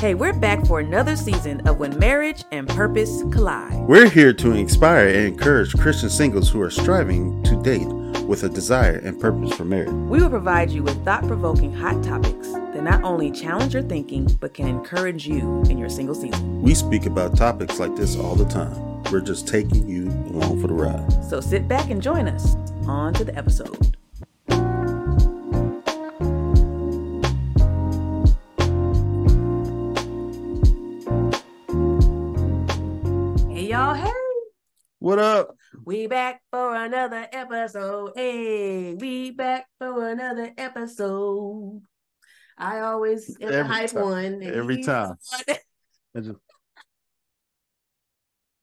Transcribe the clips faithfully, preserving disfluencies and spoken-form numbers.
Hey, we're back for another season of When Marriage and Purpose Collide. We're here to inspire and encourage Christian singles who are striving to date with a desire and purpose for marriage. We will provide you with thought-provoking hot topics that not only challenge your thinking, but can encourage you in your single season. We speak about topics like this all the time. We're just taking you along for the ride. So sit back and join us. On to the episode. Y'all, hey, what up? We back for another episode. Hey, we back for another episode. I always am the hype one every time. Just...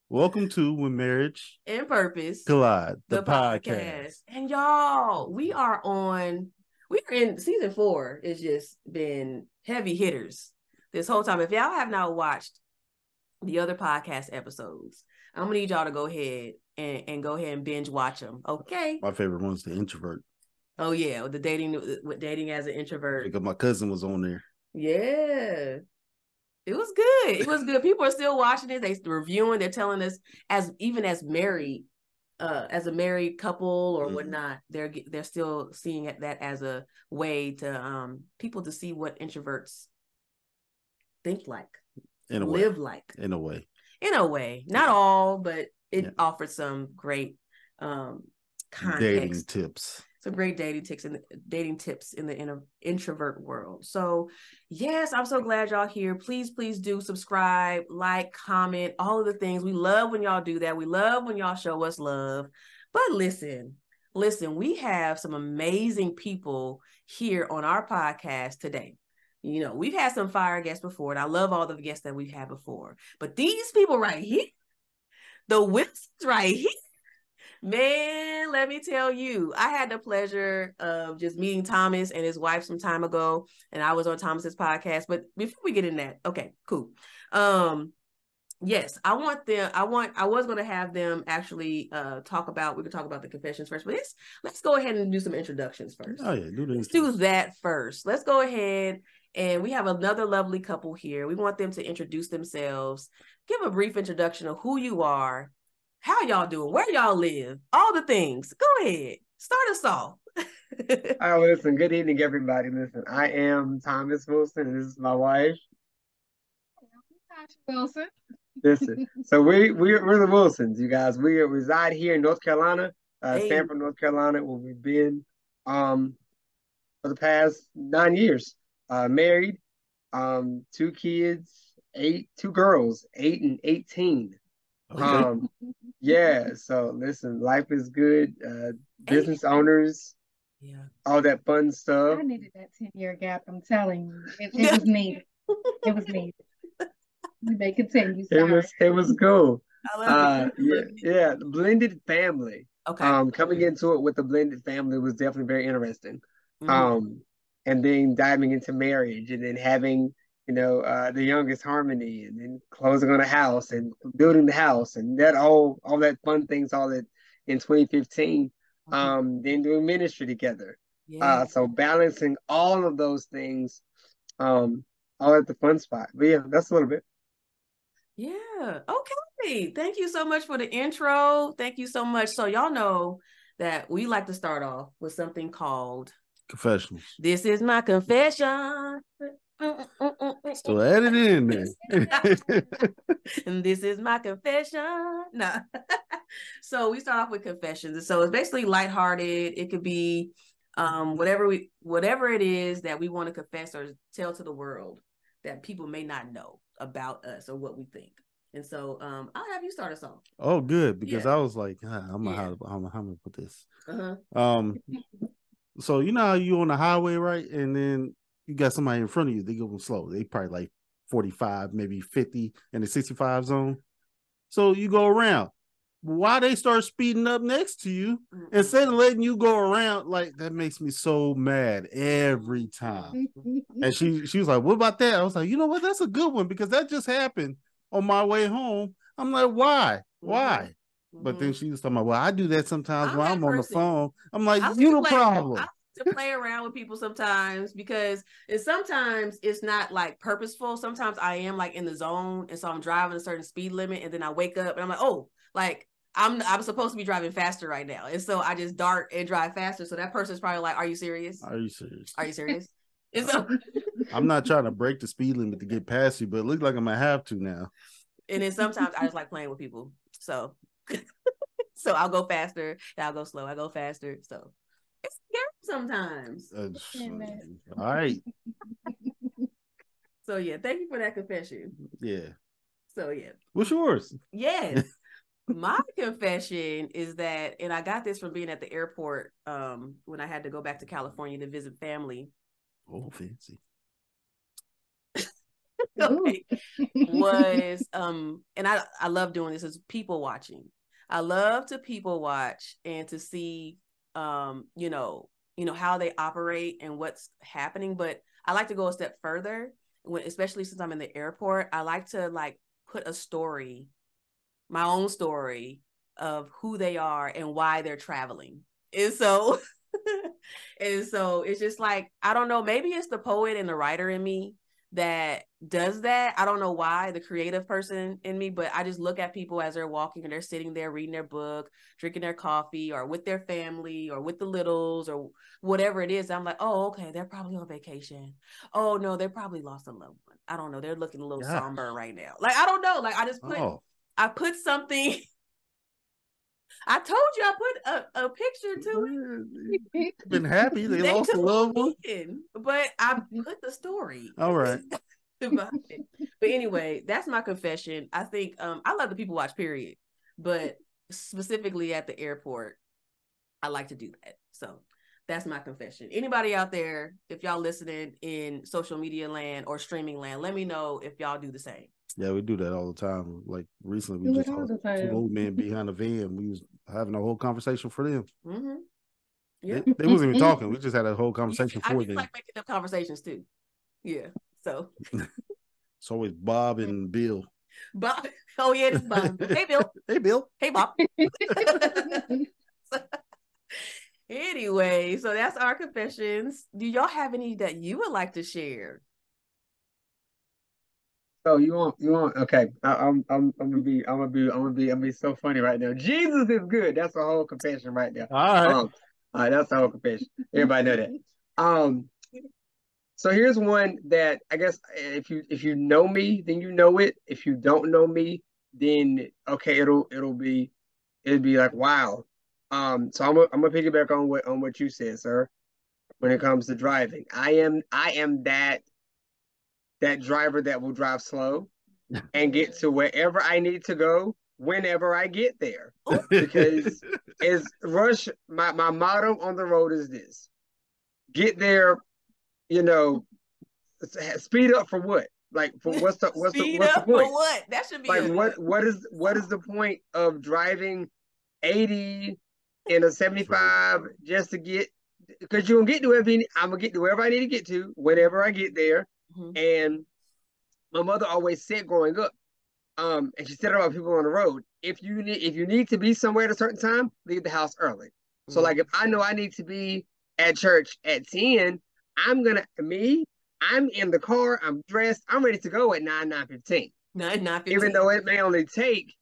Welcome to When Marriage and Purpose Collide, the, the podcast. podcast. And y'all, we are on. We are in season four. It's just been heavy hitters this whole time. If y'all have not watched the other podcast episodes, I'm gonna need y'all to go ahead and, and go ahead and binge watch them. Okay. My favorite one's the introvert. Oh yeah, the dating with dating as an introvert. Because my cousin was on there. Yeah, it was good. It was good. People are still watching it. They're reviewing. They're telling us as even as married, uh, as a married couple or mm-hmm. whatnot. They're they're still seeing that as a way to um people to see what introverts think like. In a way. Live like. In a way. In a way. Not all, but it yeah. offered some great um, context. Dating tips. Some great dating tips in the, dating tips in the in- introvert world. So, yes, I'm so glad y'all here. Please, please do subscribe, like, comment, all of the things. We love when y'all do that. We love when y'all show us love. But listen, listen, we have some amazing people here on our podcast today. You know, we've had some fire guests before, and I love all the guests that we've had before. But these people right here, the Wilsons right here, man, let me tell you, I had the pleasure of just meeting Thomas and his wife some time ago, and I was on Thomas's podcast. But before we get in that, okay, cool. Um, yes, I want them, I want, I was going to have them actually uh, talk about, we could talk about the confessions first, but let's, let's go ahead and do some introductions first. Oh yeah, do this. Let's do that first. Let's go ahead. And we have another lovely couple here. We want them to introduce themselves, give a brief introduction of who you are, how y'all doing, where y'all live, all the things. Go ahead. Start us off. All right, listen, good evening, everybody. Listen, I am Thomas Wilson, and this is my wife. LaTasha Wilson. Listen, so we, we're, we're the Wilsons, you guys. We reside here in North Carolina, uh, hey. Sanford, North Carolina, where we've been um, for the past nine years. Uh, married, um, two kids, eight, two girls, eight and eighteen. Okay. Um, yeah. So listen, life is good. Uh, business eight. Owners, yeah, all that fun stuff. I needed that ten year gap. I'm telling you, it, it was needed. It was needed. They continue. Sorry. It was. It was cool. I love uh, it. Yeah, yeah. Blended family. Okay. Um, coming into it with a blended family was definitely very interesting. Mm-hmm. Um. And then diving into marriage, and then having, you know, uh, the youngest Harmony, and then closing on a house, and building the house, and that all, all that fun things, all that in twenty fifteen. Mm-hmm. Um, then doing ministry together. Yeah. Uh, so balancing all of those things, um, all at the fun spot. But yeah, that's a little bit. Yeah. Okay. Thank you so much for the intro. Thank you so much. So y'all know that we like to start off with something called Confessions. This is my confession. Still add it in there. And this is my confession. No. So we start off with confessions. So it's basically lighthearted. It could be um, whatever we, whatever it is that we want to confess or tell to the world that people may not know about us or what we think. And so um, I'll have you start us off. Oh, good, because yeah. I was like, ah, I'm gonna, yeah. I'm gonna put this. Uh-huh. Um. So, you know how you on the highway, right? And then you got somebody in front of you. They go slow. They probably like forty-five, maybe fifty in the sixty-five zone. So you go around. Why they start speeding up next to you mm-hmm. instead of letting you go around? Like, that makes me so mad every time. And she, she was like, what about that? I was like, you know what? That's a good one, because that just happened on my way home. I'm like, why? Why? Mm-hmm. But then she was talking about, well, I do that sometimes I'm when that I'm person. On the phone. I'm like, I'm you the like, problem. I'm to play around with people sometimes, because and sometimes it's not like purposeful. Sometimes I am like in the zone, and so I'm driving a certain speed limit, and then I wake up and I'm like, oh, like I'm I'm supposed to be driving faster right now, and so I just dart and drive faster. So that person's probably like, are you serious? Are you serious? Are you serious? And so I'm not trying to break the speed limit to get past you, but it looks like I might have to now. And then sometimes I just like playing with people, so. So I'll go faster, and I'll go slow. I go faster, so it's scary sometimes. Uh, all right. So yeah, thank you for that confession. Yeah. So yeah. What's yours? Yes. My confession is that, and I got this from being at the airport um, when I had to go back to California to visit family. Oh, fancy. Okay. Was um, and I I love doing this, is people watching. I love to people watch and to see, um, you know, you know, how they operate and what's happening. But I like to go a step further, when, especially since I'm in the airport. I like to like put a story, my own story of who they are and why they're traveling. And so, and so it's just like, I don't know, maybe it's the poet and the writer in me that does that. I don't know why, the creative person in me, but I just look at people as they're walking and they're sitting there reading their book, drinking their coffee, or with their family, or with the littles, or whatever it is. I'm like, oh, okay, they're probably on vacation. Oh no, they probably lost a loved one. I don't know. They're looking a little yeah. somber right now. Like, I don't know. Like, I just put, oh. I put something. I told you I put a, a picture to it. Been happy they, they lost a loved one, but I put the story. All right. But anyway, that's my confession. I think um I love the people watch, period, but specifically at the airport, I like to do that. So that's my confession. Anybody out there, if y'all listening in social media land or streaming land, let me know if y'all do the same. Yeah, we do that all the time. Like recently, we do just had two old men behind a van. We was having a whole conversation for them. Mm-hmm. Yeah, they, they wasn't even talking. We just had a whole conversation yeah, for I them. I like making up conversations too. Yeah, so it's always Bob and Bill. Bob, oh yeah, it's Bob. Hey Bill. Hey Bill. Hey Bob. So, anyway, so that's our confessions. Do y'all have any that you would like to share? Oh, you want you want okay. I, I'm I'm I'm gonna be I'm gonna be I'm gonna be I'm gonna be so funny right now. Jesus is good. That's a whole confession right there. All right, um, all right, that's a whole confession. Everybody know that. Um, so here's one that I guess if you if you know me, then you know it. If you don't know me, then okay, it'll it'll be it'll be like wow. Um, so I'm gonna, I'm gonna piggyback on what on what you said, sir. When it comes to driving, I am I am that. that driver that will drive slow and get to wherever I need to go whenever I get there. Because as rush, my, my motto on the road is this: get there, you know, speed up for what? Like for what's the what's speed the what's up the point? For what? That should be like a... what what is what is the point of driving eighty in a seventy-five just to get, because you're gonna get to wherever you, I'm gonna get to wherever I need to get to whenever I get there. And my mother always said growing up, um, and she said about people on the road, if you need if you need to be somewhere at a certain time, leave the house early. Mm-hmm. So like if I know I need to be at church at ten, I'm gonna me, I'm in the car, I'm dressed, I'm ready to go at nine, nine fifteen. Nine, nine fifteen. Even though it may only take,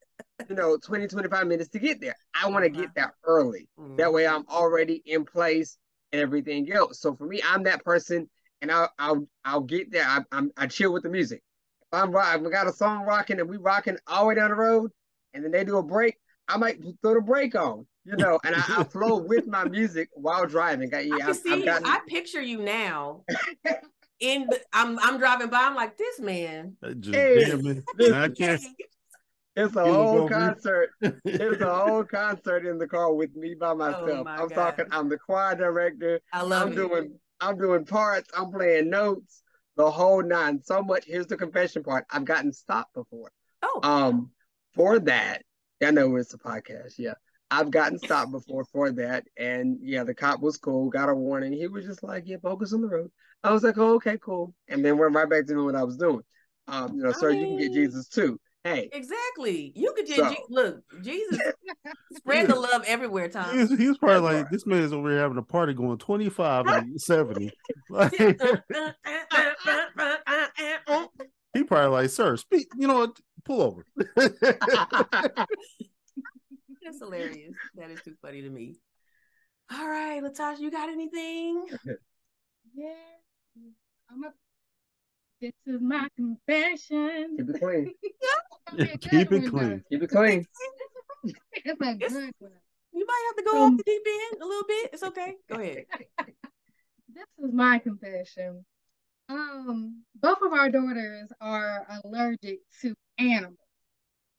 you know, twenty, twenty-five minutes to get there. I wanna mm-hmm. get there early. Mm-hmm. That way I'm already in place and everything else. So for me, I'm that person. And I'll, I'll I'll get there. I I'm, I chill with the music. If I'm I got a song rocking and we rocking all the way down the road, and then they do a break, I might throw the break on, you know, and I, I flow with my music while driving. I, yeah, I, I, see gotten... I picture you now. in the, I'm I'm driving by. I'm like, this man. Just, hey, man. This, I can't. It's a whole concert. It's a whole concert in the car with me by myself. Oh my I'm God. talking. I'm the choir director. I love I'm it. doing. I'm doing parts, I'm playing notes, the whole nine. So much. Here's the confession part. I've gotten stopped before. Oh. Um, for that. I know it's a podcast, yeah. I've gotten stopped before for that. And yeah, the cop was cool, got a warning. He was just like, yeah, focus on the road. I was like, oh, okay, cool. And then went right back to doing what I was doing. Um, you know, sir, you can get Jesus too. Hey. Exactly. You could just, so. look, Jesus, spread the love everywhere, Tom. He, he was probably That's like, right. this man is over here having a party going twenty-five and seventy. Like, he probably like, sir, speak, you know what, pull over. That's hilarious. That is too funny to me. All right, LaTasha, you got anything? Yeah. I'm a This is my confession. Keep it clean. yeah, keep it clean. Keep it clean. It's a good one. You might have to go um, off the deep end a little bit. It's okay. Go ahead. This is my confession. Um, both of our daughters are allergic to animals,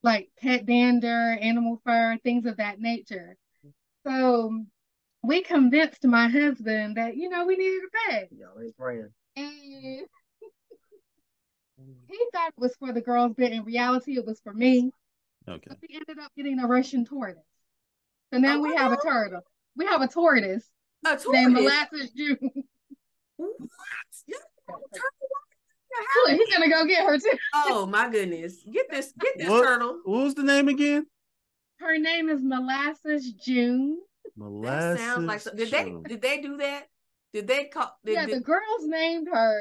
like pet dander, animal fur, things of that nature. So we convinced my husband that, you know, we needed a pet. Y'all ain't praying. And he thought it was for the girls, but in reality, it was for me. Okay. So we ended up getting a Russian tortoise. So now oh, we have God. a turtle. We have a tortoise. A tortoise? Named Molasses June. What? You're a turtle? He's going to go get her too. Oh, my goodness. Get this, get this what, turtle. What was the name again? Her name is Molasses June. Molasses that sounds like so. Did they, did they do that? Did they call? Did, yeah, did, the girls named her,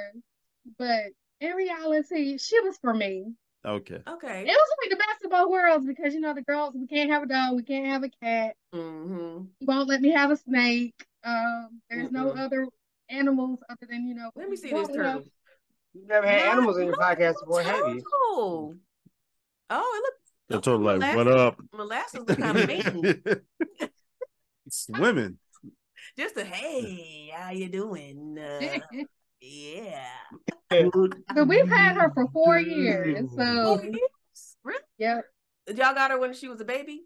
but in reality, she was for me. Okay. Okay. It was like the best of both worlds because, you know, the girls, we can't have a dog, we can't have a cat. Mm-hmm. You won't let me have a snake. Um, There's mm-hmm. no other animals other than, you know. Let me see this turtle. You've never had animals in your podcast before, have you? Oh, it looked. The turtle like, molasses, what up? Molasses look kind of mean. Swimming. Just a, hey, how you doing? Uh, yeah. So we've had her for four years. So, really? Yep. Y'all got her when she was a baby?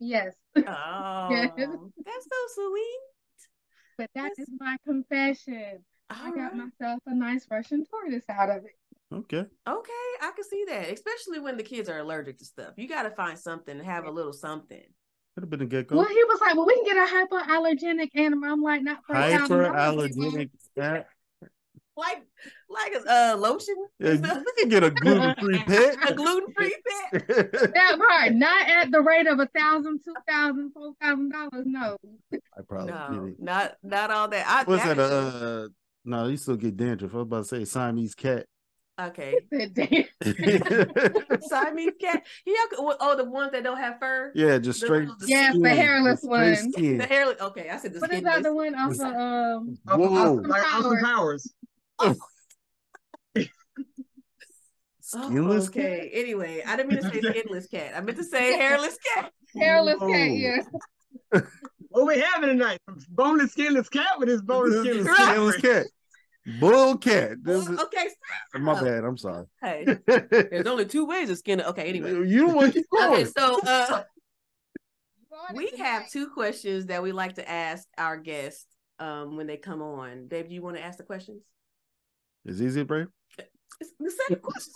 Yes. Oh, yes. That's so sweet. But that that's... is my confession. All I got right. myself a nice Russian tortoise out of it. Okay. Okay, I can see that, especially when the kids are allergic to stuff. You got to find something and have a little something. Could have been a gecko. Well, he was like, "Well, we can get a hypoallergenic animal." I'm like, "Not for hypoallergenic." Like, like a uh, lotion. Yeah, we can get a gluten free pet. A gluten free pet. That part, not at the rate of a thousand, two thousand, four thousand dollars. No. I probably no, not not all that. I, What's actually, that? Uh, no, you still get dandruff. I was about to say Siamese cat. Okay. Siamese cat. Yeah. Oh, the ones that don't have fur. Yeah, just straight. The, the yes, skin, the hairless the one. The hairless. Okay, I said the. What is the other one? Also, um, Austin like Powers. Powers. Oh. Skinless oh, okay. cat? Anyway, I didn't mean to say skinless cat. I meant to say hairless cat. Hairless oh. cat, yeah. What we having tonight? Boneless skinless cat with his boneless skinless, right. skinless cat. Bull cat. This Bull, is, okay, stop. My bad. I'm sorry. Hey, there's only two ways of skinning. Okay, anyway. You don't want to keep going. Okay, so uh, we have two questions that we like to ask our guests um, when they come on. Babe, do you want to ask the questions? Is easy, Brave? It's the same question.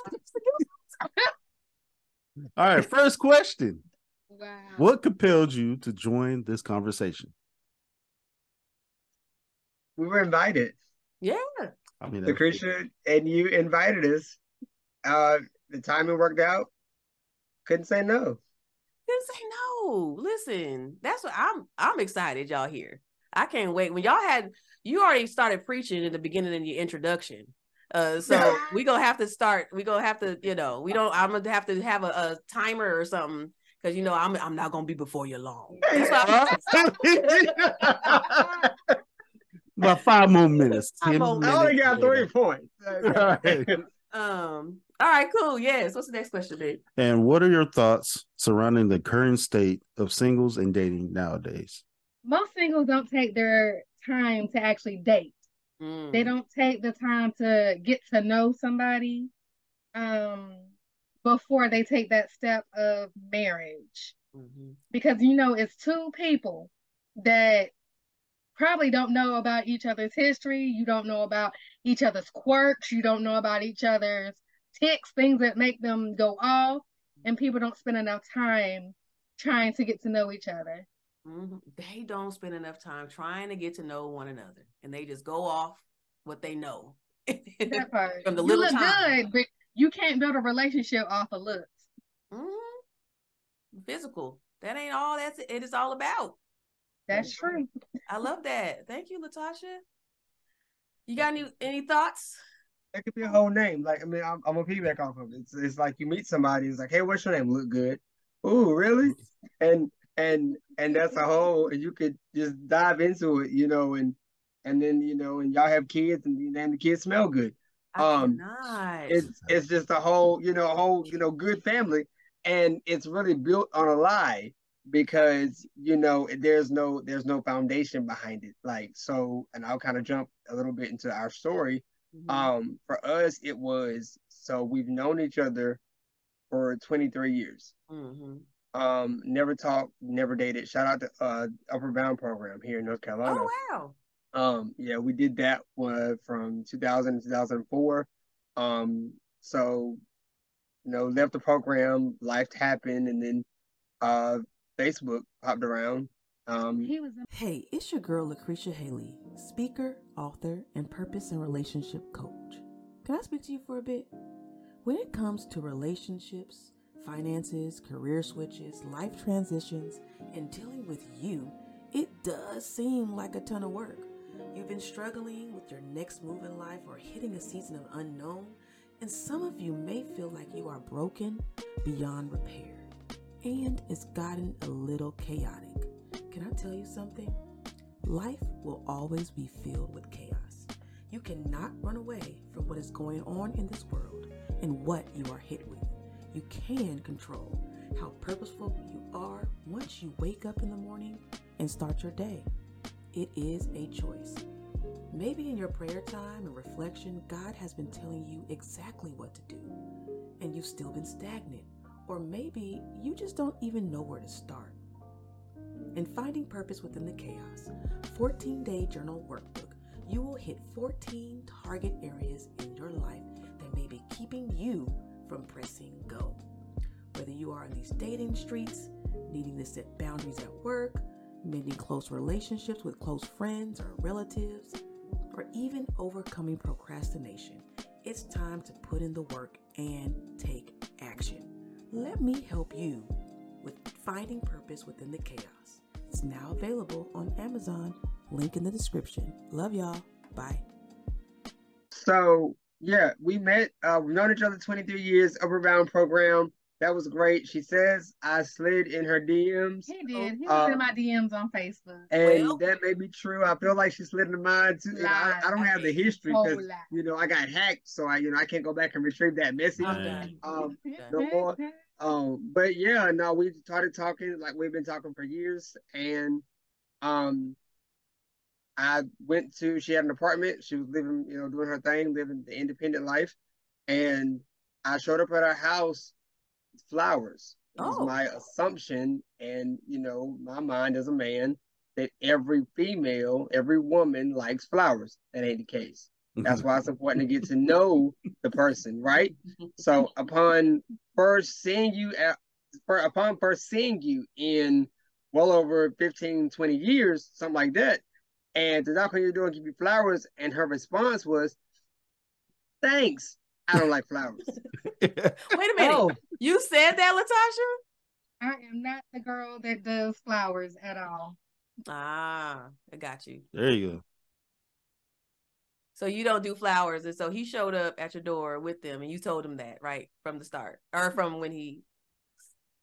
All right, first question. Wow. What compelled you to join this conversation? We were invited. Yeah. I mean, Lucretia and you invited us. Uh, the timing worked out. Couldn't say no. Couldn't say no. Listen, that's what I'm. I'm excited. Y'all here. I can't wait. When y'all had, you already started preaching in the beginning in your introduction. Uh, so we gonna have to start. We gonna have to, you know, we don't. I'm gonna have to have a, a timer or something because you know I'm. I'm not gonna be before you long. About five more minutes. Five more minutes. I only got three points. All right. Um. All right. Cool. Yes. What's the next question, babe? And what are your thoughts surrounding the current state of singles and dating nowadays? Most singles don't take their time to actually date. Mm. They don't take the time to get to know somebody um, before they take that step of marriage. Mm-hmm. Because, you know, it's two people that probably don't know about each other's history. You don't know about each other's quirks. You don't know about each other's tics, things that make them go off. And people don't spend enough time trying to get to know each other. Mm-hmm. They don't spend enough time trying to get to know one another, and they just go off what they know. That part. From the you little look time. Good, but you can't build a relationship off of looks. physical. That ain't all that's it is all about. That's true. I love that. Thank you, LaTasha. You got any any thoughts? That could be a whole name. Like, I mean, I'm, I'm gonna piggyback off of it. It's, it's like you meet somebody, it's like, hey, what's your name? Look good. Ooh, really? And and and that's a whole, and you could just dive into it, you know, and and then, you know, and y'all have kids, and, and the kids smell good. Um, nice. It's it's just a whole, you know, a whole, you know, good family, and it's really built on a lie, because you know there's no there's no foundation behind it. Like, so, and I'll kind of jump a little bit into our story. Mm-hmm. Um, for us, it was, so we've known each other for twenty-three years. Mm-hmm. Um, never talked, never dated. Shout out to uh, Upper Bound program here in North Carolina. Oh wow. Um, yeah, we did that one from two thousand to two thousand four. Um, so, you know, left the program, life happened, and then uh, Facebook popped around. Um, he was a- hey, it's your girl, Lucretia Haley, speaker, author, and purpose and relationship coach. Can I speak to you for a bit? When it comes to relationships, finances, career switches, life transitions, and dealing with you, it does seem like a ton of work. You've been struggling with your next move in life or hitting a season of unknown, and some of you may feel like you are broken beyond repair, and it's gotten a little chaotic. Can I tell you something? Life will always be filled with chaos. You cannot run away from what is going on in this world and what you are hit with. You can control how purposeful you are once you wake up in the morning and start your day. It is a choice. Maybe in your prayer time and reflection, God has been telling you exactly what to do, and you've still been stagnant, or maybe you just don't even know where to start. In Finding Purpose Within the Chaos, fourteen-day journal workbook, you will hit fourteen target areas in your life that may be keeping you from pressing go. Whether you are in these dating streets, needing to set boundaries at work, mending close relationships with close friends or relatives, or even overcoming procrastination, it's time to put in the work and take action. Let me help you with Finding Purpose Within the Chaos. It's now available on Amazon. Link in the description. Love y'all. Bye. So, yeah, we met. Uh, we've known each other twenty-three years, Upper Bound program. That was great. She says, I slid in her D Ms. He did. He was um, in my D Ms on Facebook. And well, that may be true. I feel like she slid into mine too. And I, I don't I have the history because, you know, I got hacked. So, I, you know, I can't go back and retrieve that message. Okay. Um, no more. Um, but yeah, no, we started talking like we've been talking for years. And um, I went to, she had an apartment. She was living, you know, doing her thing, living the independent life. And I showed up at her house. Flowers. It was oh. my assumption, and you know, my mind as a man, that every female, every woman likes flowers. That ain't the case. That's why it's important to get to know the person, right? So upon first seeing you at, upon first seeing you in well over fifteen, twenty years, something like that, and to knock on your door and give you flowers, and her response was, thanks, I don't like flowers. Wait a minute. Oh. You said that, LaTasha? I am not the girl that does flowers at all. Ah, I got you. There you go. So you don't do flowers. And so he showed up at your door with them, and you told him that, right? From the start, or from when he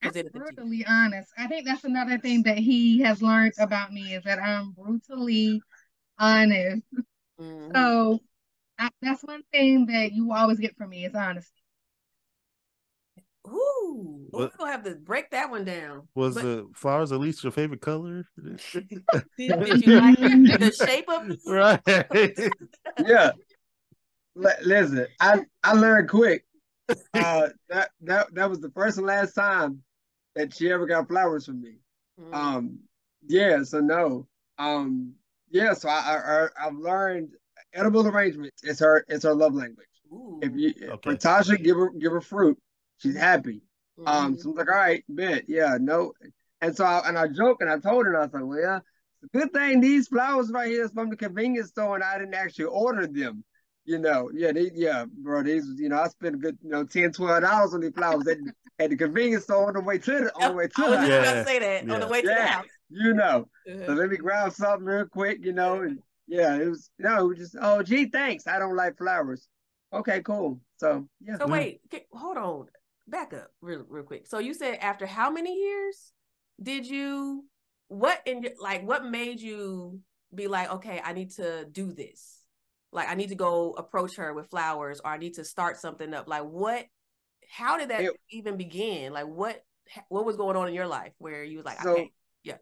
presented it to you. I'm brutally honest. I think that's another thing that he has learned about me, is that I'm brutally honest. Mm-hmm. So I, that's one thing that you always get from me, is honesty. Ooh, what? We're gonna have to break that one down. Was but, the flowers at least your favorite color? Did, did you like the shape of it? Right? Yeah. L- listen, I, I learned quick. Uh, that that that was the first and last time that she ever got flowers from me. Mm. Um, yeah. So no. Um, yeah. So I, I I've learned edible arrangements. It's her it's her love language. Ooh. If you okay. if Tasha give her give her fruit, she's happy. Mm-hmm. Um, so I was like, all right, bet, yeah, no. And so, I, and I joked and I told her, and I was like, well, yeah, it's a good thing these flowers right here is from the convenience store and I didn't actually order them. You know, yeah, they, yeah, bro. These, you know, I spent a good, you know, ten, twelve hours on these flowers at, at the convenience store on the way to the on the way to. I was just yeah. about to say that yeah. on the way to yeah. the house. You know, mm-hmm. so let me grab something real quick. You know, and yeah, it was no, it was just oh, gee, thanks. I don't like flowers. Okay, cool. So yeah. So wait, hold on, back up real real quick. So you said after how many years did you? What in like what made you be like, okay, I need to do this. Like, I need to go approach her with flowers, or I need to start something up. Like, what, how did that it, even begin? Like, what, what was going on in your life where you was like, so, I can't, yeah.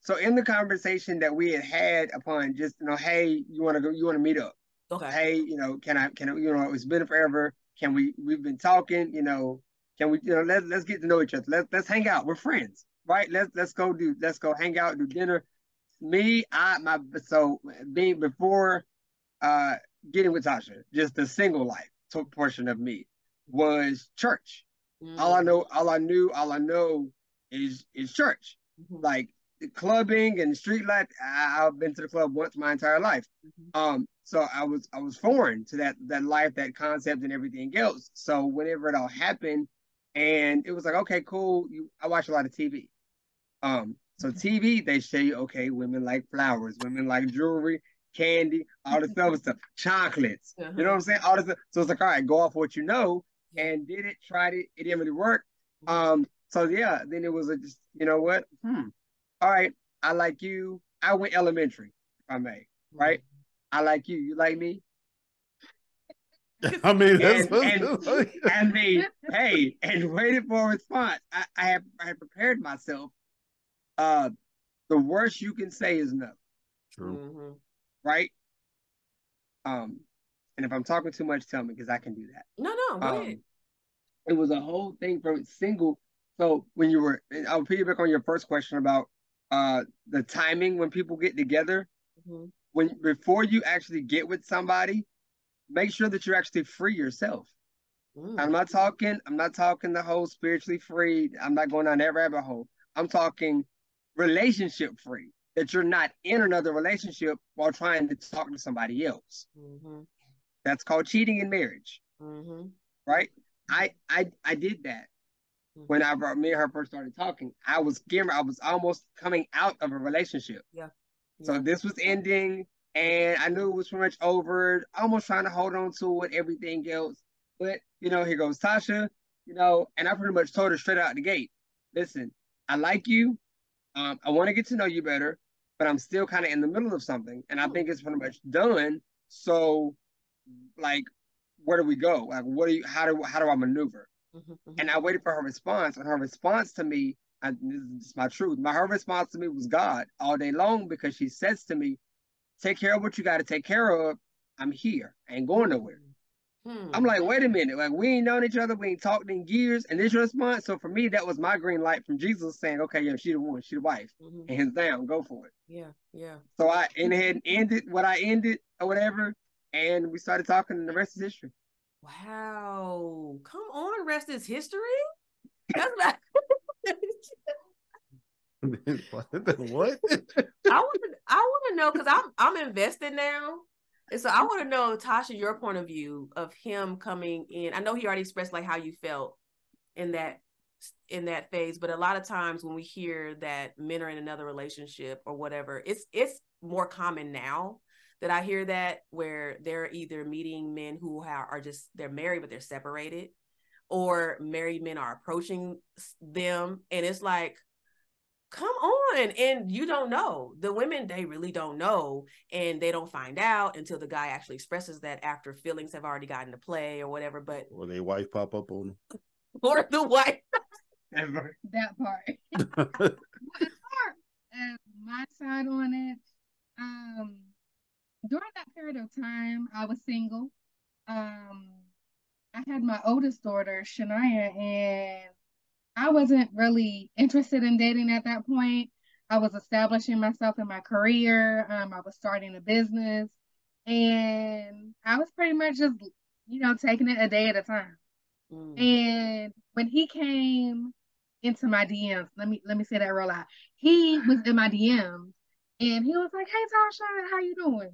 So in the conversation that we had had upon just, you know, hey, you want to go, you want to meet up. Okay. Hey, you know, can I, can I, you know, it's been forever. Can we, we've been talking, you know, can we, you know, let's, let's get to know each other. Let's, let's hang out. We're friends, right? Let's, let's go do, let's go hang out, do dinner. Me, I, my, so being before, Uh, getting with Tasha, just the single life portion of me was church. Mm-hmm. All I know, all I knew, all I know is is church. Mm-hmm. Like clubbing and street life. I, I've been to the club once my entire life. Mm-hmm. Um, so I was I was foreign to that that life, that concept, and everything else. So whenever it all happened, and it was like, okay, cool. You, I watch a lot of T V. Um, so T V, they show you, okay, women like flowers, women like jewelry, candy, all this other stuff, chocolates, uh-huh. you know what I'm saying? All this stuff. So it's like, all right, go off what you know, and did it, tried it, it didn't really work. Um, so yeah, then it was a just, you know what? Hmm. All right, I like you. I went elementary, if I may, right? Mm-hmm. I like you. You like me? I mean, that's and, and, like. I mean, hey, and waited for a response. I, I have I have prepared myself. Uh, the worst you can say is no. True. Mm-hmm. Right? Um, and if I'm talking too much, tell me, because I can do that. No, no, go um, ahead. It was a whole thing from single. So when you were, I'll piggyback on your first question about uh, the timing when people get together. Mm-hmm. When before you actually get with somebody, make sure that you're actually free yourself. Mm. I'm not talking, I'm not talking the whole spiritually free. I'm not going down that rabbit hole. I'm talking relationship free. That you're not in another relationship while trying to talk to somebody else. Mm-hmm. That's called cheating in marriage, mm-hmm. right? I I I did that mm-hmm. when I brought me and her first started talking. I was I was almost coming out of a relationship. Yeah. yeah. So this was ending, and I knew it was pretty much over. Almost trying to hold on to it, everything else. But you know, here goes Tasha. You know, and I pretty much told her straight out the gate. Listen, I like you. Um, I want to get to know you better, but I'm still kind of in the middle of something, and I think it's pretty much done. So, like, where do we go? Like, what do you? How do how do I maneuver? Mm-hmm, mm-hmm. And I waited for her response, and her response to me, I, this is my truth. My her response to me was God all day long, because she says to me, "Take care of what you got to take care of. I'm here. I ain't going nowhere." Mm-hmm. I'm like, wait a minute. Like, we ain't known each other. We ain't talked in years. And this response. So for me, that was my green light from Jesus saying, okay, yeah, she the one, she the wife. Mm-hmm. Hands down, go for it. Yeah, yeah. So I went ahead and ended what I ended or whatever. And we started talking, and the rest is history. Wow. Come on, rest is history? That's not... What? I want to I want to know, because I'm, I'm invested now. And so I want to know, Tasha, your point of view of him coming in. I know he already expressed like how you felt in that in that phase, but a lot of times when we hear that men are in another relationship or whatever, it's it's more common now that I hear that, where they're either meeting men who are just, they're married but they're separated, or married men are approaching them, and it's like, come on. And you don't know. The women, they really don't know, and they don't find out until the guy actually expresses that after feelings have already gotten to play or whatever. But or their wife pop up on them. Or the wife. Never. That part. Well, as far as my side on it, um, during that period of time, I was single. Um, I had my oldest daughter, Shania, and I wasn't really interested in dating at that point. I was establishing myself in my career. Um, I was starting a business, and I was pretty much just, you know, taking it a day at a time. Mm. And when he came into my D Ms, let me let me say that real loud. He was in my D Ms, and he was like, "Hey, Tasha, how you doing?"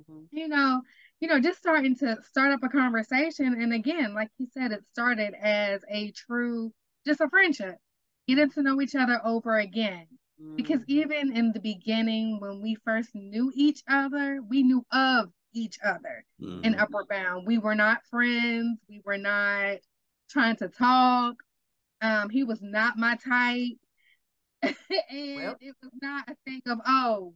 Mm-hmm. You know, you know, just starting to start up a conversation. And again, like you said, it started as a true, just a friendship, getting to know each other over again. Mm. Because even in the beginning, when we first knew each other, we knew of each other mm. in Upper Bound. We were not friends. We were not trying to talk. Um, he was not my type. and well. It was not a thing of, oh,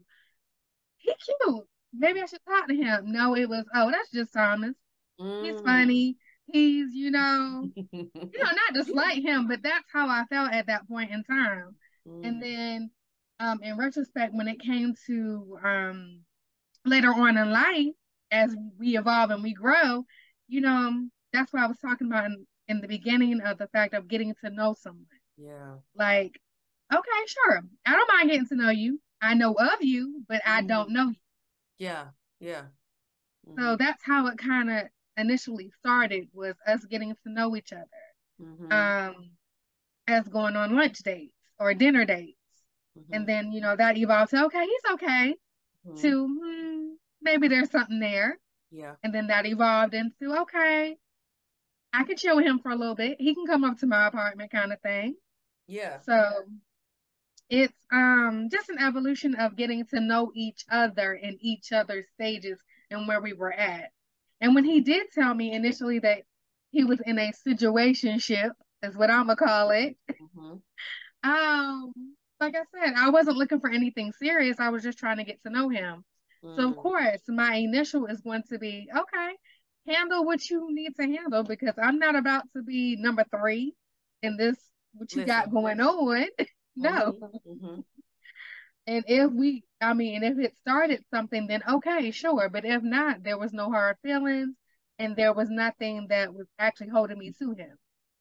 he's cute, maybe I should talk to him. No, it was, oh, that's just Thomas. Mm. He's funny. He's, you know, you know, not dislike him, but that's how I felt at that point in time. Mm. And then um, in retrospect, when it came to um, later on in life, as we evolve and we grow, you know, that's what I was talking about in, in the beginning of the fact of getting to know someone. Yeah. Like, okay, sure, I don't mind getting to know you. I know of you, but I mm. don't know you. Yeah, yeah. Mm-hmm. So that's how it kind of initially started, was us getting to know each other, mm-hmm. um, as going on lunch dates or dinner dates. Mm-hmm. And then, you know, that evolved to, okay, he's okay, mm-hmm. to hmm, maybe there's something there. Yeah. And then that evolved into, okay, I can chill with him for a little bit. He can come up to my apartment, kind of thing. Yeah. So it's um just an evolution of getting to know each other in each other's stages and where we were at. And when he did tell me initially that he was in a situationship, is what I'm gonna call it, mm-hmm. um like I said, I wasn't looking for anything serious. I was just trying to get to know him. Mm. So of course my initial is going to be, okay, handle what you need to handle, because I'm not about to be number three in this, what you Listen. got going on. No. Mm-hmm. And if we, I mean, if it started something, then okay, sure. But if not, there was no hard feelings, and there was nothing that was actually holding me to him.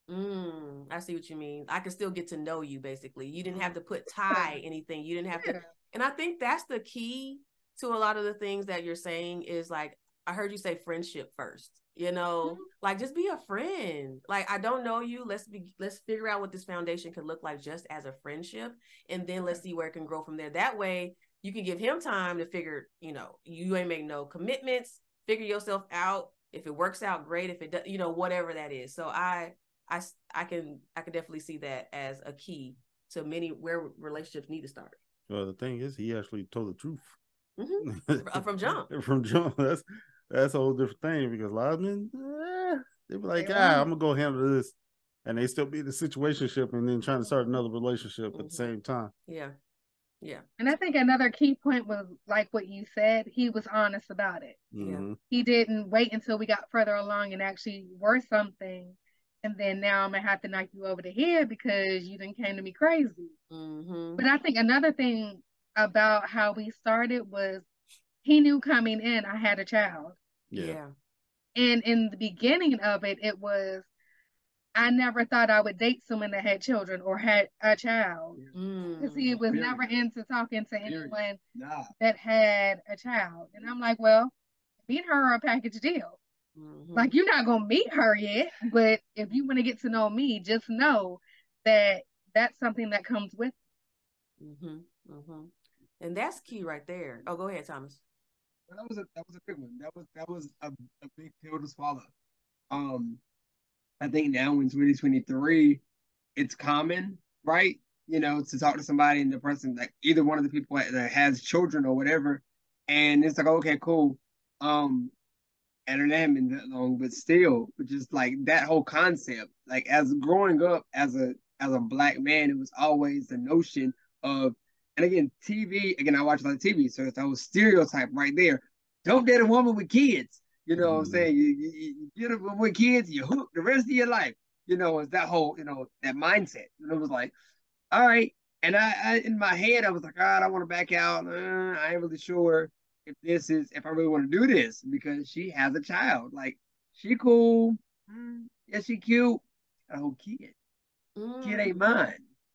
Mm, I see what you mean. I can still get to know you, basically. You didn't have to put tie anything. You didn't have yeah. to. And I think that's the key to a lot of the things that you're saying is, like, I heard you say friendship first, you know, mm-hmm. like, just be a friend. Like, I don't know you. Let's be, let's figure out what this foundation could look like just as a friendship. And then let's see where it can grow from there. That way you can give him time to figure, you know, you ain't make no commitments, figure yourself out. If it works out, great. If it does, you know, whatever that is. So I, I, I can, I can definitely see that as a key to many where relationships need to start. Well, the thing is, he actually told the truth. Mm-hmm. From John. From John. That's, That's a whole different thing, because a lot of men, eh, they be like, ah, I'm going to go handle this. And they still be in the situationship and then trying to start another relationship mm-hmm. at the same time. Yeah. Yeah. And I think another key point was, like what you said, he was honest about it. Mm-hmm. Yeah. He didn't wait until we got further along and actually were something. And then now I'm going to have to knock you over the head because you done came to me crazy. Mm-hmm. But I think another thing about how we started was he knew coming in I had a child. Yeah. And in the beginning of it, it was, I never thought I would date someone that had children or had a child. Because mm, he was period. never into talking to period. anyone nah. that had a child. And I'm like, well, me and her are a package deal. Mm-hmm. Like, you're not going to meet her yet, but if you want to get to know me, just know that that's something that comes with it. Mm-hmm. Mm-hmm. And that's key right there. Oh, go ahead, Thomas. Well, that was a that was a big one. That was that was a, a big pill to swallow. Um, I think now in twenty twenty-three, it's common, right? You know, to talk to somebody and the person, like either one of the people that has children or whatever, and it's like, okay, cool. Um, I don't know him in that long, but still, just like that whole concept, like as growing up as a as a black man, it was always the notion of. And again, T V, again, I watch a lot of T V, so it's the whole stereotype right there. Don't date a woman with kids. You know mm-hmm. what I'm saying? You, you, you get a woman with kids, you hook the rest of your life. You know, it's that whole, you know, that mindset. And it was like, all right. And I, I in my head, I was like, God, I want to back out. Uh, I ain't really sure if this is, if I really want to do this, because she has a child. Like, she cool. Mm, yeah, she cute. Got a whole kid. Mm. Kid ain't mine.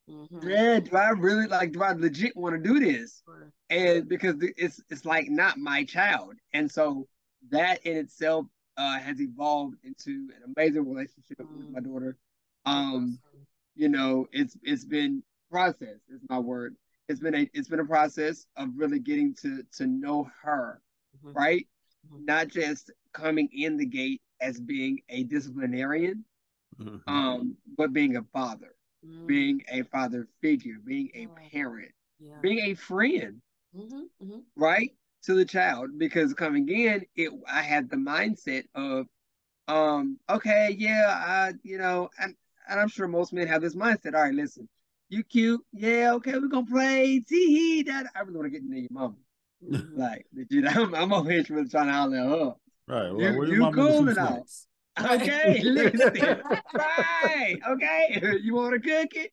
Mm-hmm. Yeah, do I really like? Do I legit want to do this? Sure. And because it's it's like not my child, and so that in itself uh, has evolved into an amazing relationship mm-hmm. with my daughter. Um, awesome. You know, it's it's been process. Is my word. It's been a it's been a process of really getting to to know her, mm-hmm. right? not just coming in the gate as being a disciplinarian, mm-hmm. um, but being a father, mm-hmm. being a father figure, being a parent, yeah. being a friend, mm-hmm. Mm-hmm. right, to the child. Because coming in, it I had the mindset of, um, okay, yeah, I, you know, and, and I'm sure most men have this mindset. All right, listen, you cute, yeah, okay, we're gonna play. Tee hee, that I really want to get into your mama. Like, you know, I'm, I'm over here trying to holler at her. Right, well, you, you cool enough. Okay, listen. Right, okay. You want to cook it?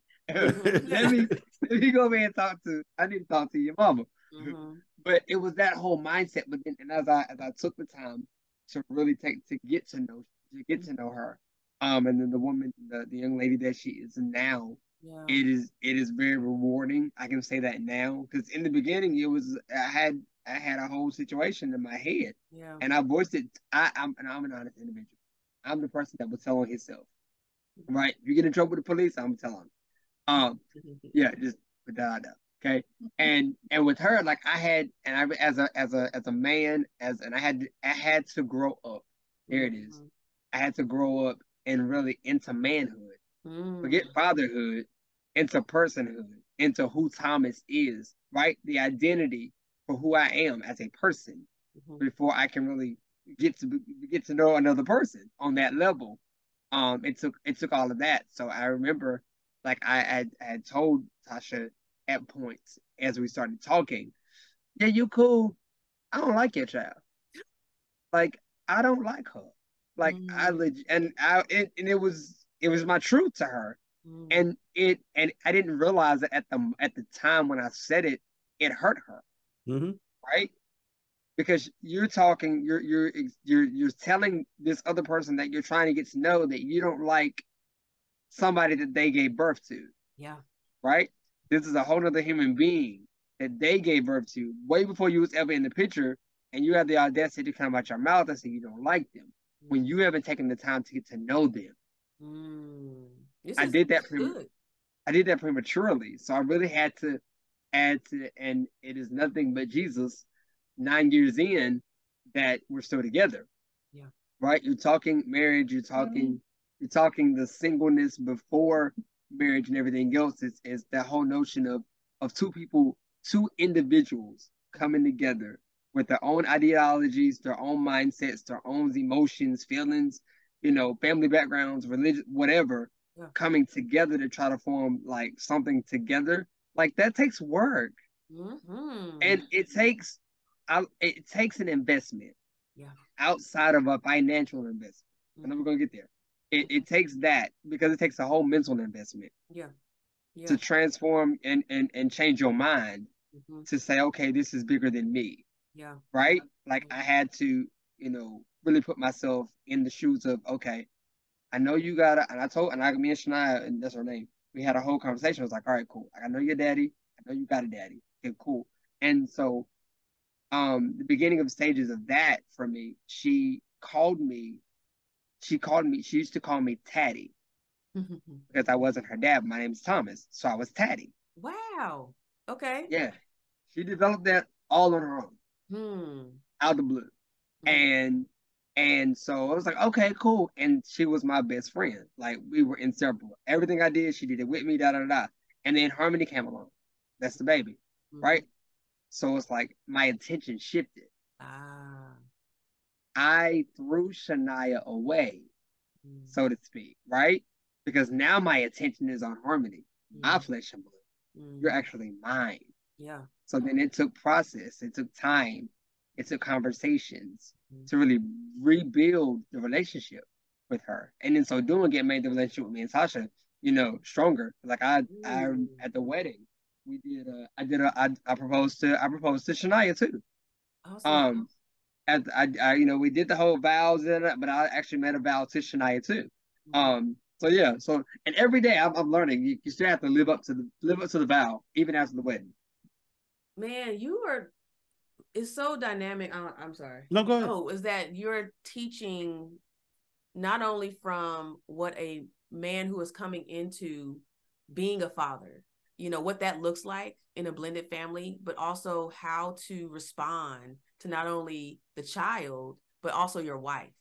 Let me let me go over here and talk to. I need to talk to your mama. Mm-hmm. But it was that whole mindset. But then, and as I as I took the time to really take to get to know to get to know her, um, and then the woman, the, the young lady that she is now, yeah. it is it is very rewarding. I can say that now, because in the beginning, it was I had. I had a whole situation in my head, yeah. and I voiced it. I, I'm, and I'm an honest individual. I'm the person that will tell on himself, mm-hmm. right? You get in trouble with the police, I'm telling. Um, yeah, just da da. Okay, and and with her, like I had, and I as a as a as a man, as and I had I had to grow up. There it is. Mm-hmm. I had to grow up and really into manhood, mm-hmm. forget fatherhood, into personhood, into who Thomas is, right? The identity. For who I am as a person, mm-hmm. before I can really get to get to know another person on that level. Um, it took it took all of that. So I remember, like I had told Tasha at points as we started talking, yeah, you cool. I don't like your child. Like I don't like her. Like mm-hmm. I legit, and I it, and it was it was my truth to her, mm-hmm. and it and I didn't realize that at the at the time when I said it, it hurt her. Mm-hmm. Right, because you're talking, you're you're you're you're telling this other person that you're trying to get to know that you don't like somebody that they gave birth to. Yeah. Right. This is a whole other human being that they gave birth to way before you was ever in the picture, and you have the audacity to come out your mouth and say you don't like them mm. when you haven't taken the time to get to know them. Mm. This I is did that. Prem- I did that prematurely, so I really had to. Add to, and it is nothing but Jesus, nine years in, that we're still together. Yeah. Right? You're talking marriage, you're talking mm-hmm. you're talking the singleness before marriage and everything else. It's, it's that whole notion of, of two people, two individuals coming together with their own ideologies, their own mindsets, their own emotions, feelings, you know, family backgrounds, religion, whatever, yeah. coming together to try to form like something together. Like that takes work, mm-hmm. and it takes, it takes an investment, yeah. outside of a financial investment. Mm-hmm. I know we're gonna get there. It it takes that because it takes a whole mental investment, yeah, yeah. to transform and, and and change your mind mm-hmm. to say, okay, this is bigger than me, yeah, right. Like mm-hmm. I had to, you know, really put myself in the shoes of, okay, I know you gotta, and I told, and I me and Shania, and that's her name. We had a whole conversation. I was like, all right, cool. Like, I know your daddy. I know you got a daddy. Okay, cool. And so um, the beginning of stages of that for me, she called me. She called me. She used to call me Taddy because I wasn't her dad. My name's Thomas. So I was Taddy. Wow. Okay. Yeah. She developed that all on her own. Hmm. Out of the blue. Hmm. And And so I was like, okay, cool. And she was my best friend. Like we were inseparable. Everything I did, she did it with me, da da da. And then Harmony came along. That's the baby, mm-hmm. right? So it's like my attention shifted. Ah. I threw Shania away, mm-hmm. so to speak, right? Because now my attention is on Harmony. Mm-hmm. My flesh and blood. Mm-hmm. You're actually mine. Yeah. So then it took process. It took time. It took conversations. To really rebuild the relationship with her, and in so doing, it made the relationship with me and Tasha, you know, stronger. Like I, Ooh. I at the wedding, we did. A, I did. A, I, I proposed to. I proposed to Shania too. Awesome. Um, at I, I, you know, we did the whole vows and but I actually made a vow to Shania too. Um, so yeah, so and every day I'm, I'm learning. You, you still have to live up to the live up to the vow, even after the wedding. Man, you are. It's so dynamic. Uh, I'm sorry. No, go ahead. Oh, is that you're teaching not only from what a man who is coming into being a father, you know, what that looks like in a blended family, but also how to respond to not only the child, but also your wife,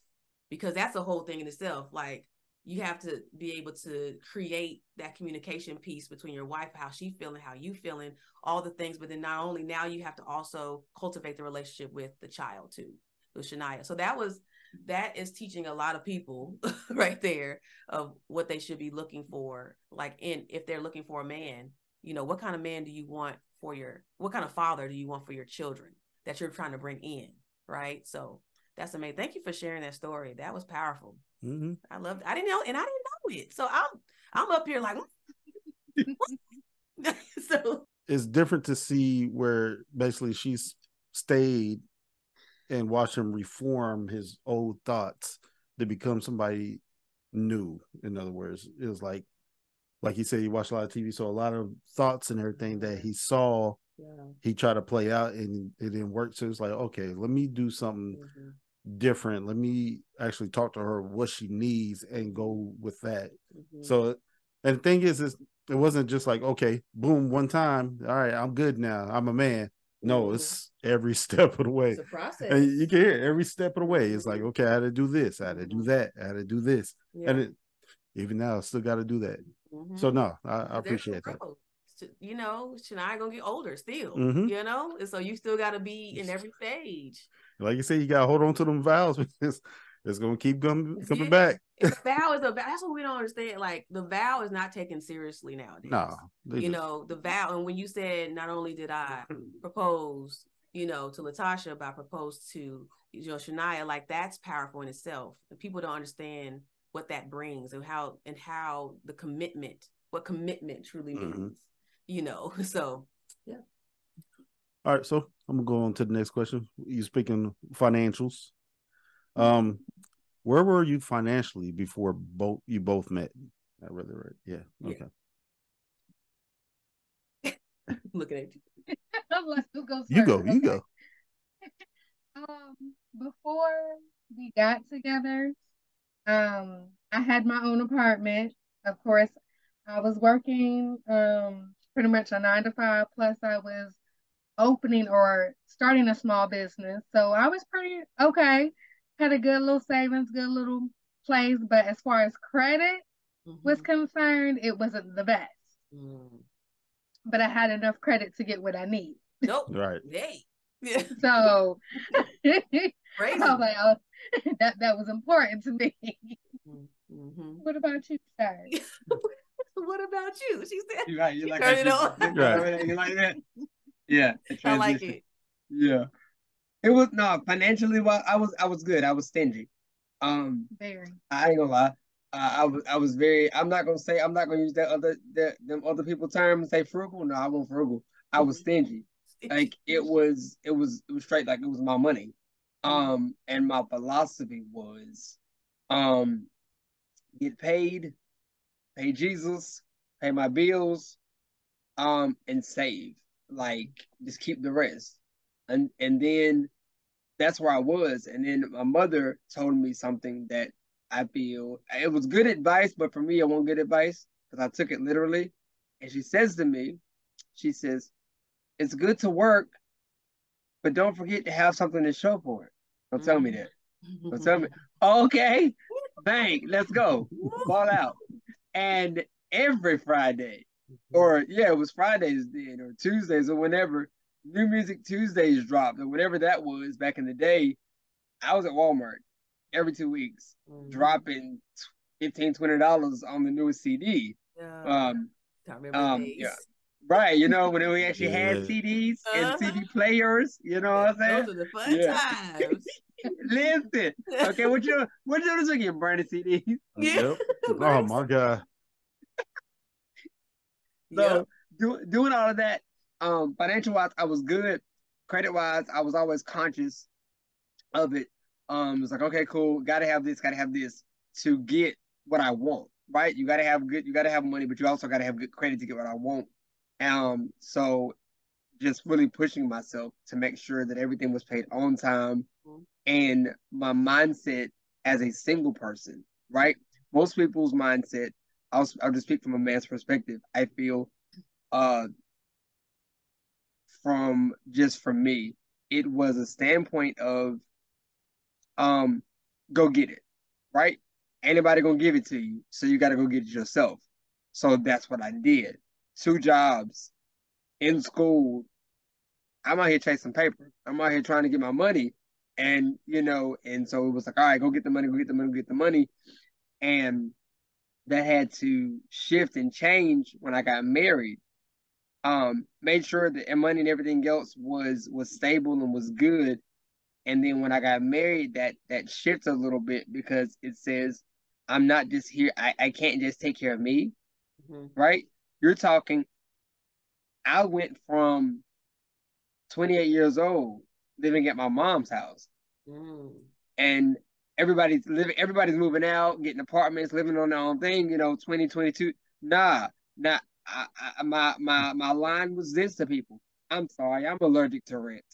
because that's the whole thing in itself. Like, you have to be able to create that communication piece between your wife, how she feeling, how you feeling, all the things. But then not only, now you have to also cultivate the relationship with the child too, with Shania. So that was, that is teaching a lot of people right there of what they should be looking for. Like, in, if they're looking for a man, you know, what kind of man do you want for your, what kind of father do you want for your children that you're trying to bring in? Right. So that's amazing. Thank you for sharing that story. That was powerful. Mm-hmm. I loved it. I didn't know, and I didn't know it. So I'm I'm up here like, so it's different to see where basically she's stayed and watched him reform his old thoughts to become somebody new. In other words, it was like, like he said, he watched a lot of T V, so a lot of thoughts and everything that he saw, yeah, he tried to play out, and it didn't work. So it's like, okay, let me do something. Mm-hmm. Different. Let me actually talk to her what she needs and go with that. Mm-hmm. So, and the thing is, is it wasn't just like, okay, boom, one time, all right, I'm good now, I'm a man. No, mm-hmm. It's every step of the way. It's a process. And you can hear every step of the way. It's like, okay, I had to do this, I had to do that, I had to do this, yeah. And it, even now, I still got to do that. Mm-hmm. So no, I, I appreciate that. You know, Shania gonna get older still. Mm-hmm. You know, and so you still got to be in every stage. Like you said, you got to hold on to them vows, because it's going to keep coming, coming yeah. back. It's a vow is a vow. That's what we don't understand. Like, the vow is not taken seriously nowadays. No. You just... know, the vow. And when you said, not only did I propose, you know, to LaTasha, but I proposed to, you know, Shania, like, that's powerful in itself. And people don't understand what that brings, and how, and how the commitment, what commitment truly means, mm-hmm. you know, so, yeah. All right, so I'm gonna go on to the next question. You're speaking financials. Um, where were you financially before both you both met? I really read, yeah. Okay. Yeah. Looking at you. I'm like, who goes you first? go, okay. you go. Um, before we got together, um, I had my own apartment. Of course, I was working um pretty much a nine to five. Plus, I was opening or starting a small business, so I was pretty okay, had a good little savings, good little place, but as far as credit mm-hmm. was concerned, it wasn't the best. Mm. But I had enough credit to get what I need. Nope. Right. Hey. So I was like, oh, that that was important to me. Mm-hmm. What about you, sir? What about you? She said, you're right, you're like, turn it on. Right. You're like that. Yeah, I like it. Yeah, it was no financially. Well, I was I was good. I was stingy. Um, very. I ain't gonna lie. Uh, I was I was very. I'm not gonna say. I'm not gonna use that other that them other people term and say frugal. No, I won't frugal. I was stingy. Like it was. It was. It was straight. Like it was my money. Um, and my philosophy was, um, get paid, pay Jesus, pay my bills, um, and save. Like just keep the rest, and and then that's where I was. And then my mother told me something that I feel it was good advice, but for me, it wasn't good advice because I took it literally. And she says to me, she says, "It's good to work, but don't forget to have something to show for it." Don't tell me that. Don't tell me. Okay, bang, let's go, ball out. And every Friday. Or yeah, it was Fridays then, or Tuesdays, or whenever New Music Tuesdays dropped, or whatever that was back in the day. I was at Walmart every two weeks, mm-hmm. dropping fifteen, twenty dollars on the newest C D. Yeah. Um, um yeah, right. You know, when we actually yeah. had C Ds and uh-huh. C D players. You know yeah, what I'm saying? Those are the fun yeah. times. Listen, okay, what you what you doing? Get branded C Ds. Yeah. Oh my God. So yep. do, doing all of that, um, financial wise, I was good. Credit wise, I was always conscious of it. Um, it's like, okay, cool. Got to have this, got to have this to get what I want, right? You got to have good, you got to have money, but you also got to have good credit to get what I want. Um, so just really pushing myself to make sure that everything was paid on time. Mm-hmm. And my mindset as a single person, right? Most people's mindset, I'll, I'll just speak from a man's perspective. I feel, uh, from just from me, it was a standpoint of um go get it, right? Anybody gonna give it to you, so you gotta go get it yourself. So that's what I did. Two jobs, in school. I'm out here chasing paper. I'm out here trying to get my money. And, you know, and so it was like, all right, go get the money, go get the money, go get the money. And that had to shift and change when I got married. Um, made sure that money and everything else was was stable and was good. And then when I got married, that that shifts a little bit, because it says, I'm not just here. I, I can't just take care of me, mm-hmm. right? You're talking, I went from twenty-eight years old, living at my mom's house, mm. and everybody's living, everybody's moving out, getting apartments, living on their own thing, you know, twenty, twenty-two. Nah, nah, I, I, my, my, my line was this to people. I'm sorry, I'm allergic to rent.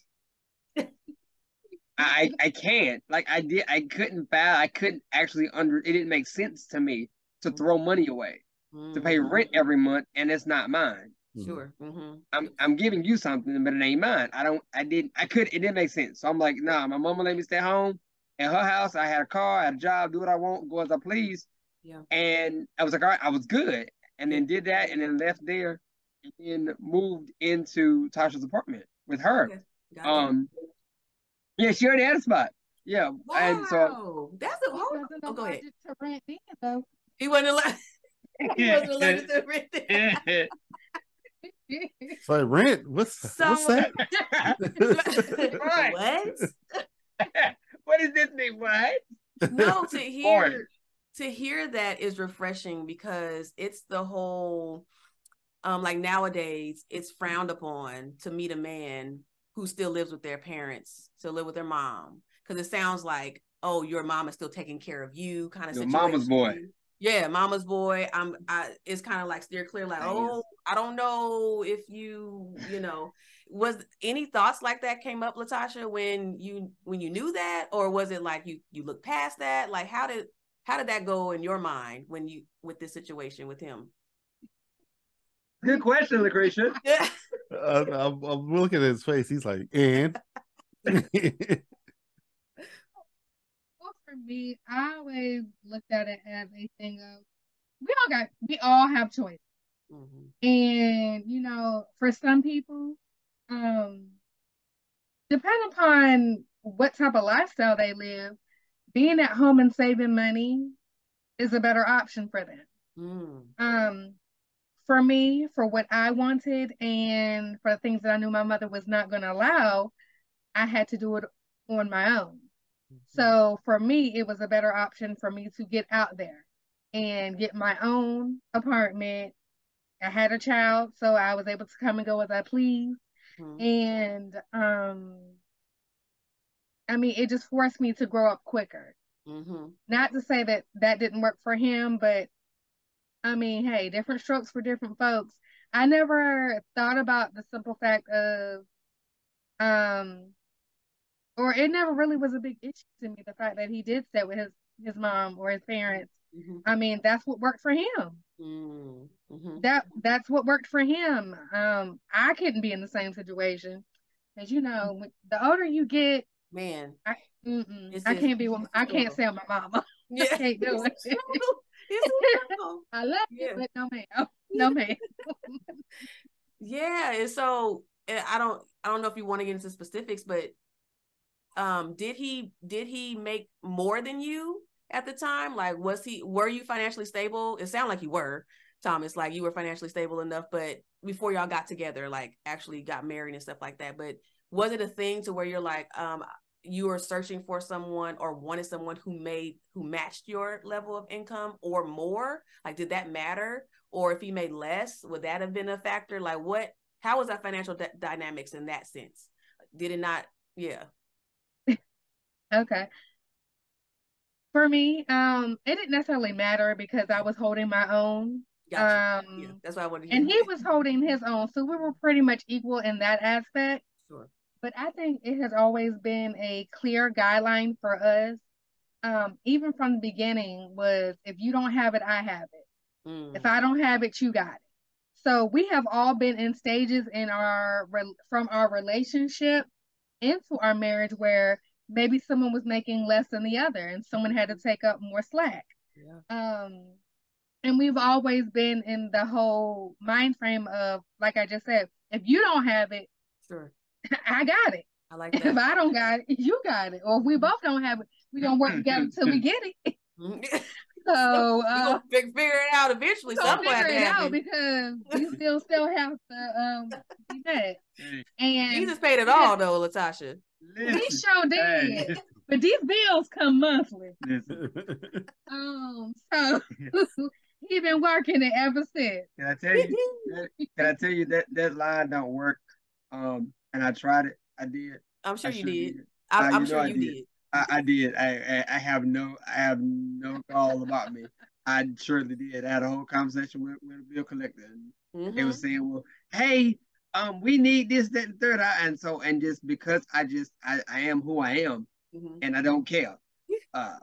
I, I can't, like I did, I couldn't file, I couldn't actually under, it didn't make sense to me to throw money away, mm. to pay rent every month, and it's not mine. Sure. Mm-hmm. I'm I'm giving you something, but it ain't mine. I don't. I didn't. I could. It didn't make sense. So I'm like, nah. My mama let me stay home at her house. I had a car, I had a job, do what I want, go as I please. Yeah. And I was like, all right, I was good. And then did that, and then left there, and then moved into Tasha's apartment with her. Okay. Got um. You. Yeah, she already had a spot. Yeah. Wow. And so that's a. Hold on. Oh, go ahead. To rent in, though. He wasn't allowed. He wasn't allowed to rent in. It's like rent. What's, so, what's that? What? What is this thing? What? No, to hear Orange. to hear that is refreshing, because it's the whole um like nowadays it's frowned upon to meet a man who still lives with their parents, still live with their mom, because it sounds like, oh, your mom is still taking care of you, kind of your situation. Mama's boy. Yeah, mama's boy. I'm. I. It's kind of like steer clear. Like, oh, I don't know if you, you know, was any thoughts like that came up, LaTasha, when you when you knew that, or was it like you you looked past that? Like, how did how did that go in your mind when you with this situation with him? Good question, Lucretia. uh, I'm, I'm looking at his face. He's like, and. For me, I always looked at it as a thing of we all got we all have choices, mm-hmm. and you know, for some people, um, depending upon what type of lifestyle they live, being at home and saving money is a better option for them. Mm. Um, for me, for what I wanted and for the things that I knew my mother was not going to allow, I had to do it on my own. So for me, it was a better option for me to get out there and get my own apartment. I had a child, so I was able to come and go as I please. Mm-hmm. And, um, I mean, it just forced me to grow up quicker. Mm-hmm. Not to say that that didn't work for him, but I mean, hey, different strokes for different folks. I never thought about the simple fact of, um, or it never really was a big issue to me, the fact that he did stay with his, his mom or his parents. Mm-hmm. I mean, that's what worked for him. Mm-hmm. That that's what worked for him. Um, I couldn't be in the same situation. Because, you know, when, the older you get, man, I, mm-mm, I can't be with, I can't stay with my mama. Yeah. I can't do it. It's I love yeah. you, but no ma'am. No ma'am. Yeah, and so, and I don't, I don't know if you want to get into specifics, but um did he did he make more than you at the time? Like, was he were you financially stable? It sounded like you were, Thomas, like you were financially stable enough, but before y'all got together, like actually got married and stuff like that. But was it a thing to where you're like, um you were searching for someone or wanted someone who made who matched your level of income or more? Like, did that matter? Or if he made less, would that have been a factor? Like, what how was that financial d- dynamics in that sense? Did it not? Yeah. Okay. For me, um, it didn't necessarily matter because I was holding my own. Gotcha. Um, yeah, that's what I wanted to hear. And he was holding his own, so we were pretty much equal in that aspect. Sure. But I think it has always been a clear guideline for us, um, even from the beginning, was if you don't have it, I have it. Mm. If I don't have it, you got it. So we have all been in stages in our from our relationship into our marriage where maybe someone was making less than the other and someone had to take up more slack. Yeah. Um, and we've always been in the whole mind frame of, like I just said, if you don't have it, sure, I got it. I like that. If I don't got it, you got it. Or if we both don't have it, we're going to work together until we get it. So uh, figure it out eventually. So I'm glad to have it, because we still still have to um be that. And Jesus paid it all, though, LaTasha. He sure did. But these bills come monthly. um, so he's been working it ever since. Can I tell you? that, can I tell you that that line don't work? Um, and I tried it. I did. I'm sure I you did. did. I, I'm you sure you I did. did. I, I did. I, I I have no I have no gall about me. I surely did. I had a whole conversation with, with a bill collector, and mm-hmm. they were saying, "Well, hey, um, we need this, that, and third." And so, and just because I just I, I am who I am, mm-hmm. and I don't care. Uh,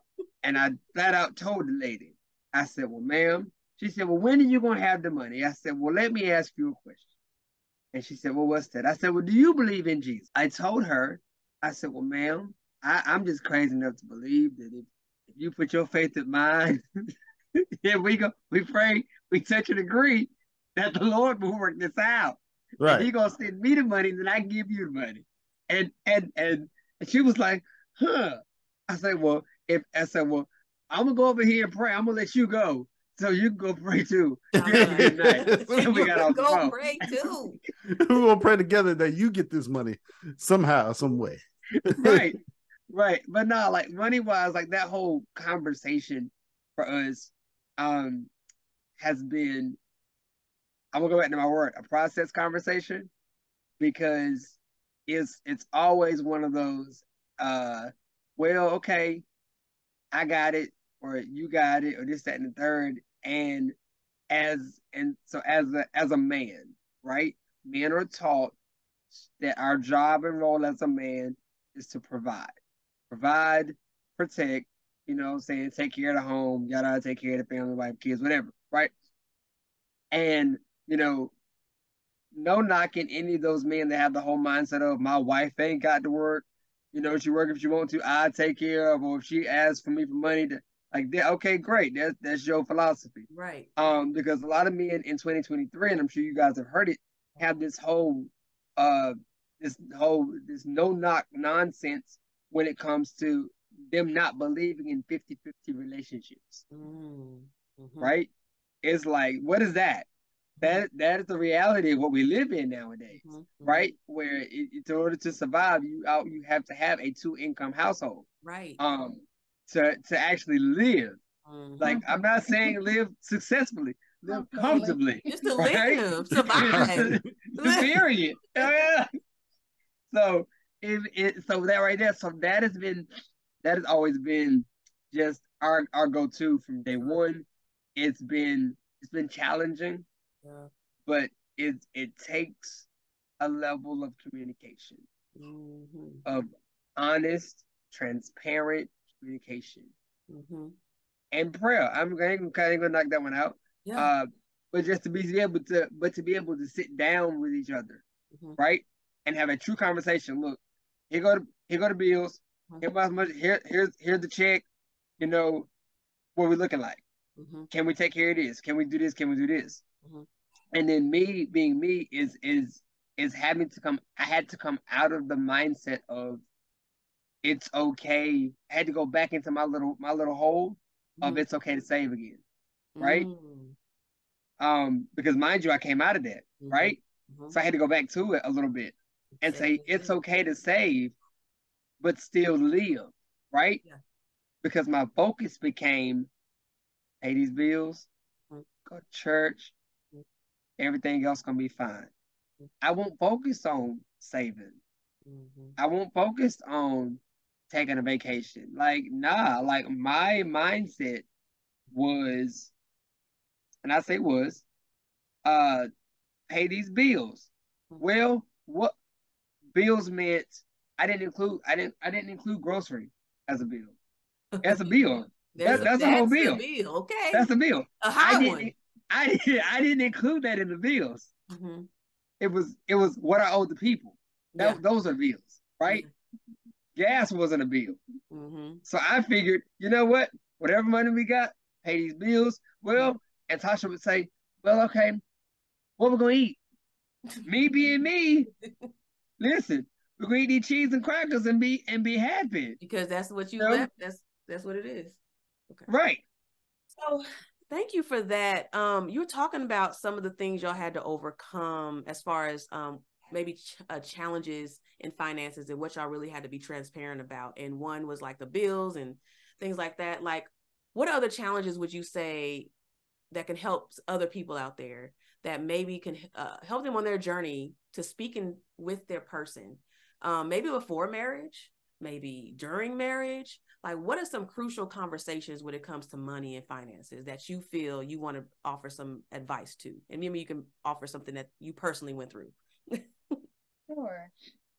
and I flat out told the lady. I said, "Well, ma'am," she said, "Well, when are you gonna have the money?" I said, "Well, let me ask you a question." And she said, "Well, what's that?" I said, "Well, do you believe in Jesus?" I told her. I said, "Well, ma'am, I, I'm just crazy enough to believe that if, if you put your faith in mine, if we go, we pray, we touch and agree, that the Lord will work this out. Right. He's gonna send me the money, then I give you the money." And and and she was like, "Huh?" I said, "Well, if I said, well, I'm gonna go over here and pray. I'm gonna let you go, so you can go pray too. Right. Night. We got all go pray too. We're gonna pray together that you get this money somehow, some way." Right. Right, but no, like money wise, like that whole conversation for us um, has been, I'm gonna go back to my word, a process conversation, because it's it's always one of those, uh, well, okay, I got it, or you got it, or this, that, and the third, and as and so as a as a man, right? Men are taught that our job and role as a man is to provide. Provide, protect, you know what I'm saying, take care of the home, yada, take care of the family, wife, kids, whatever, right? And, you know, no knocking any of those men that have the whole mindset of, my wife ain't got to work, you know, she work if she want to, I take care of, or if she asks for me for money, to, like, okay, great, that's, that's your philosophy. Right. Um, because a lot of men in twenty twenty-three, and I'm sure you guys have heard it, have this whole, uh, this whole, this no-knock nonsense when it comes to them not believing in fifty fifty relationships, mm-hmm. right? It's like, what is that? That that is the reality of what we live in nowadays, mm-hmm. right? Where it, in order to survive, you out you have to have a two-income household, right? Um, to to actually live. Mm-hmm. Like, I'm not saying live successfully, live comfortably, just to right? live, survive, period. Oh, yeah. So. It, it, so that right there, so that has been, that has always been just our our go-to from day one. It's been it's been challenging, yeah. but it it takes a level of communication, mm-hmm. of honest, transparent communication, mm-hmm. and prayer. I'm going kind of gonna knock that one out, yeah. uh, but just to be able to, but to be able to sit down with each other, mm-hmm. right, and have a true conversation. Look. Here go to, here go the bills. Here much, here, here's here's the check. You know, what are we looking like? Mm-hmm. Can we take care of this? Can we do this? Can we do this? Mm-hmm. And then me being me is is is having to come. I had to come out of the mindset of it's okay. I had to go back into my little my little hole of mm-hmm. it's okay to save again, right? Mm-hmm. Um, because mind you, I came out of that, mm-hmm. right? Mm-hmm. So I had to go back to it a little bit. And say it's okay to save, but still live, right? Yeah. Because my focus became pay these bills, mm-hmm. go to church, mm-hmm. everything else gonna be fine. Mm-hmm. I won't focus on saving. Mm-hmm. I won't focus on taking a vacation. Like, nah, like my mindset was, and I say was, uh, pay these bills. Mm-hmm. Well, what? Bills meant I didn't include I didn't I didn't include grocery as a bill. That's a bill. That, a, that's, that's a whole bill. A bill. Okay, that's a bill. A high I didn't, one. I didn't I didn't include that in the bills. Mm-hmm. It was it was what I owed the people. That, yeah. Those are bills. right? Gas wasn't a bill. Mm-hmm. So I figured, you know what? Whatever money we got, pay these bills. Well, and Tasha would say, well, okay, what are we going to eat? Me being me, listen, we're going to eat these cheese and crackers and be and be happy. Because that's what you so, left. That's, that's what it is. Okay. Right. So thank you for that. Um, you're talking about some of the things y'all had to overcome as far as um, maybe ch uh, challenges in finances and what y'all really had to be transparent about. And one was like the bills and things like that. Like, what other challenges would you say that can help other people out there that maybe can uh, help them on their journey to speaking with their person? Um, maybe before marriage, maybe during marriage. Like, what are some crucial conversations when it comes to money and finances that you feel you want to offer some advice to? And maybe you can offer something that you personally went through. Sure.